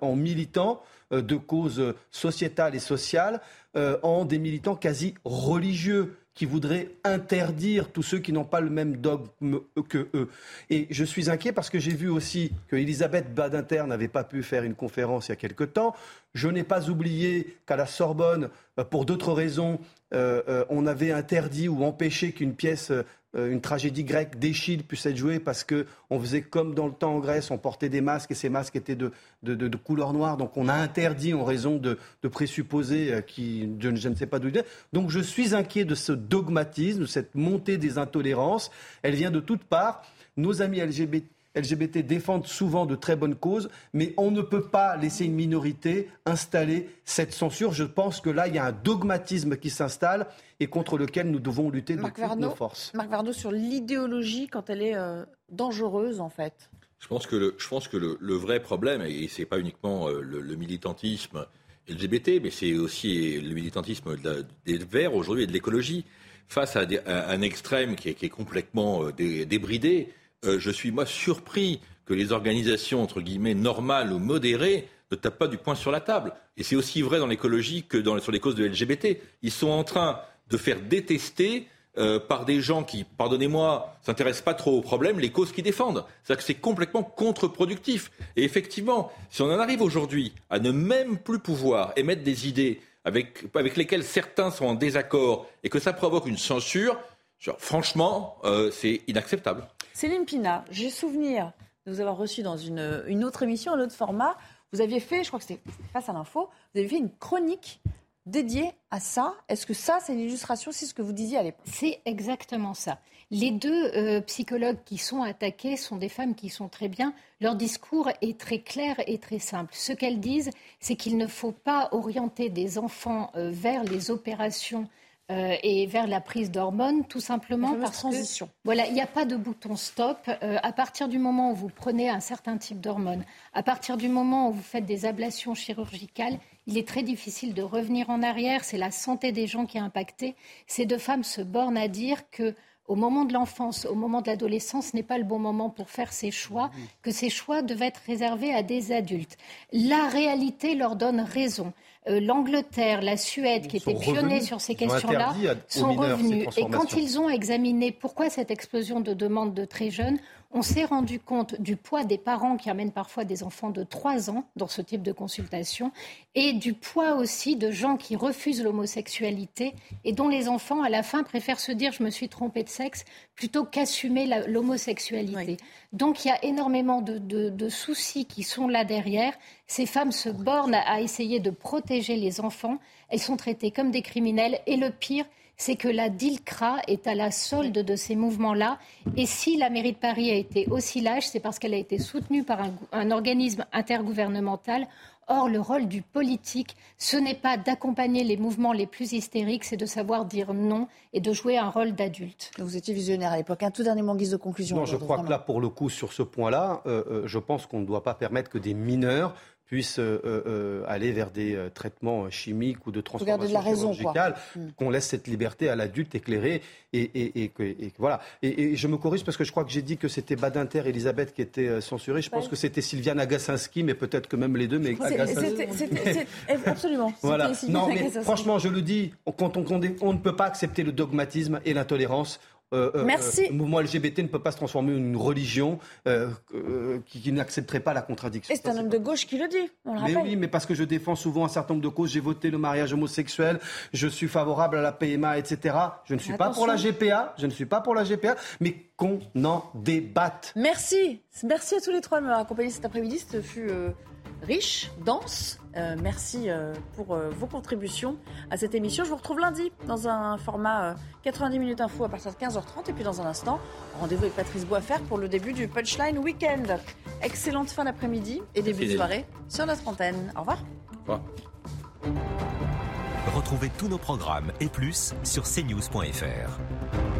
en militants de causes sociétales et sociales, en des militants quasi religieux, qui voudraient interdire tous ceux qui n'ont pas le même dogme que eux. Et je suis inquiet parce que j'ai vu aussi que Elisabeth Badinter n'avait pas pu faire une conférence il y a quelque temps. Je n'ai pas oublié qu'à la Sorbonne, pour d'autres raisons, on avait interdit ou empêché qu'une pièce, une tragédie grecque d'Eschyle puisse être jouée parce que on faisait comme dans le temps en Grèce, on portait des masques et ces masques étaient de couleur noire. Donc on a interdit en raison de présupposés qui, je ne sais pas d'où ils viennent. Donc je suis inquiet de ce dogmatisme, de cette montée des intolérances. Elle vient de toutes parts. Nos amis LGBT défendent souvent de très bonnes causes, mais on ne peut pas laisser une minorité installer cette censure. Je pense que là, il y a un dogmatisme qui s'installe et contre lequel nous devons lutter de toutes nos forces. Marc Varnot, sur l'idéologie, quand elle est dangereuse, en fait. Je pense que le vrai problème, et ce n'est pas uniquement le militantisme LGBT, mais c'est aussi le militantisme des Verts aujourd'hui et de l'écologie, face à un extrême qui est complètement débridé. Je suis, moi, surpris que les organisations, entre guillemets, normales ou modérées ne tapent pas du poing sur la table. Et c'est aussi vrai dans l'écologie que sur les causes de LGBT. Ils sont en train de faire détester par des gens qui, pardonnez-moi, ne s'intéressent pas trop au problème, les causes qu'ils défendent. C'est-à-dire que c'est complètement contre-productif. Et effectivement, si on en arrive aujourd'hui à ne même plus pouvoir émettre des idées avec lesquelles certains sont en désaccord et que ça provoque une censure, franchement, c'est inacceptable. Céline Pina, j'ai souvenir de vous avoir reçu dans une autre émission, un autre format. Vous aviez fait, je crois que c'était Face à l'info, vous aviez fait une chronique dédiée à ça. Est-ce que ça, c'est une illustration, c'est ce que vous disiez à l'époque? C'est exactement ça. Les deux psychologues qui sont attaqués sont des femmes qui sont très bien. Leur discours est très clair et très simple. Ce qu'elles disent, c'est qu'il ne faut pas orienter des enfants vers les opérations et vers la prise d'hormones, tout simplement parce que voilà, il n'y a pas de bouton stop. À partir du moment où vous prenez un certain type d'hormones, à partir du moment où vous faites des ablations chirurgicales, il est très difficile de revenir en arrière. C'est la santé des gens qui est impactée. Ces deux femmes se bornent à dire que au moment de l'enfance, au moment de l'adolescence, ce n'est pas le bon moment pour faire ces choix, que ces choix devaient être réservés à des adultes. La réalité leur donne raison. L'Angleterre, la Suède, qui étaient pionniers sur ces questions-là, sont revenus. Et quand ils ont examiné pourquoi cette explosion de demande de très jeunes, on s'est rendu compte du poids des parents qui amènent parfois des enfants de 3 ans dans ce type de consultation et du poids aussi de gens qui refusent l'homosexualité et dont les enfants, à la fin, préfèrent se dire « je me suis trompé de sexe » plutôt qu'assumer l'homosexualité. Oui. Donc il y a énormément de soucis qui sont là derrière. Ces femmes se bornent à essayer de protéger les enfants. Elles sont traitées comme des criminels et le pire, c'est que la DILCRA est à la solde de ces mouvements-là. Et si la mairie de Paris a été aussi lâche, c'est parce qu'elle a été soutenue par un organisme intergouvernemental. Or, le rôle du politique, ce n'est pas d'accompagner les mouvements les plus hystériques, c'est de savoir dire non et de jouer un rôle d'adulte. Vous étiez visionnaire à l'époque. Un tout dernier mot en guise de conclusion. Non, je crois vraiment que là, pour le coup, sur ce point-là, je pense qu'on ne doit pas permettre que des mineurs puissent aller vers des traitements chimiques ou de transformation chirurgicale, qu'on laisse cette liberté à l'adulte éclairé. Et voilà. Et je me corrige parce que je crois que j'ai dit que c'était Badinter et Elisabeth qui étaient censurées. Je pense que c'était Sylviane Agacinski, mais peut-être que même les deux. Mais c'était absolument. Voilà. Non, mais franchement, je le dis, quand on ne peut pas accepter le dogmatisme et l'intolérance. Le mouvement LGBT ne peut pas se transformer en une religion qui n'accepterait pas la contradiction. Et c'est un homme de gauche qui le dit, on le rappelle. Mais oui, mais parce que je défends souvent un certain nombre de causes. J'ai voté le mariage homosexuel, je suis favorable à la PMA, etc. Je ne suis pas pour la GPA, mais qu'on en débatte. Merci. Merci à tous les trois de m'avoir accompagné cet après-midi. Ce fut riche, dense. Merci pour vos contributions à cette émission. Je vous retrouve lundi dans un format 90 minutes info à partir de 15h30. Et puis dans un instant, rendez-vous avec Patrice Boisfer pour le début du Punchline Weekend. Excellente fin d'après-midi et début de soirée sur notre antenne. Au revoir. Au revoir. Retrouvez tous nos programmes et plus sur cnews.fr.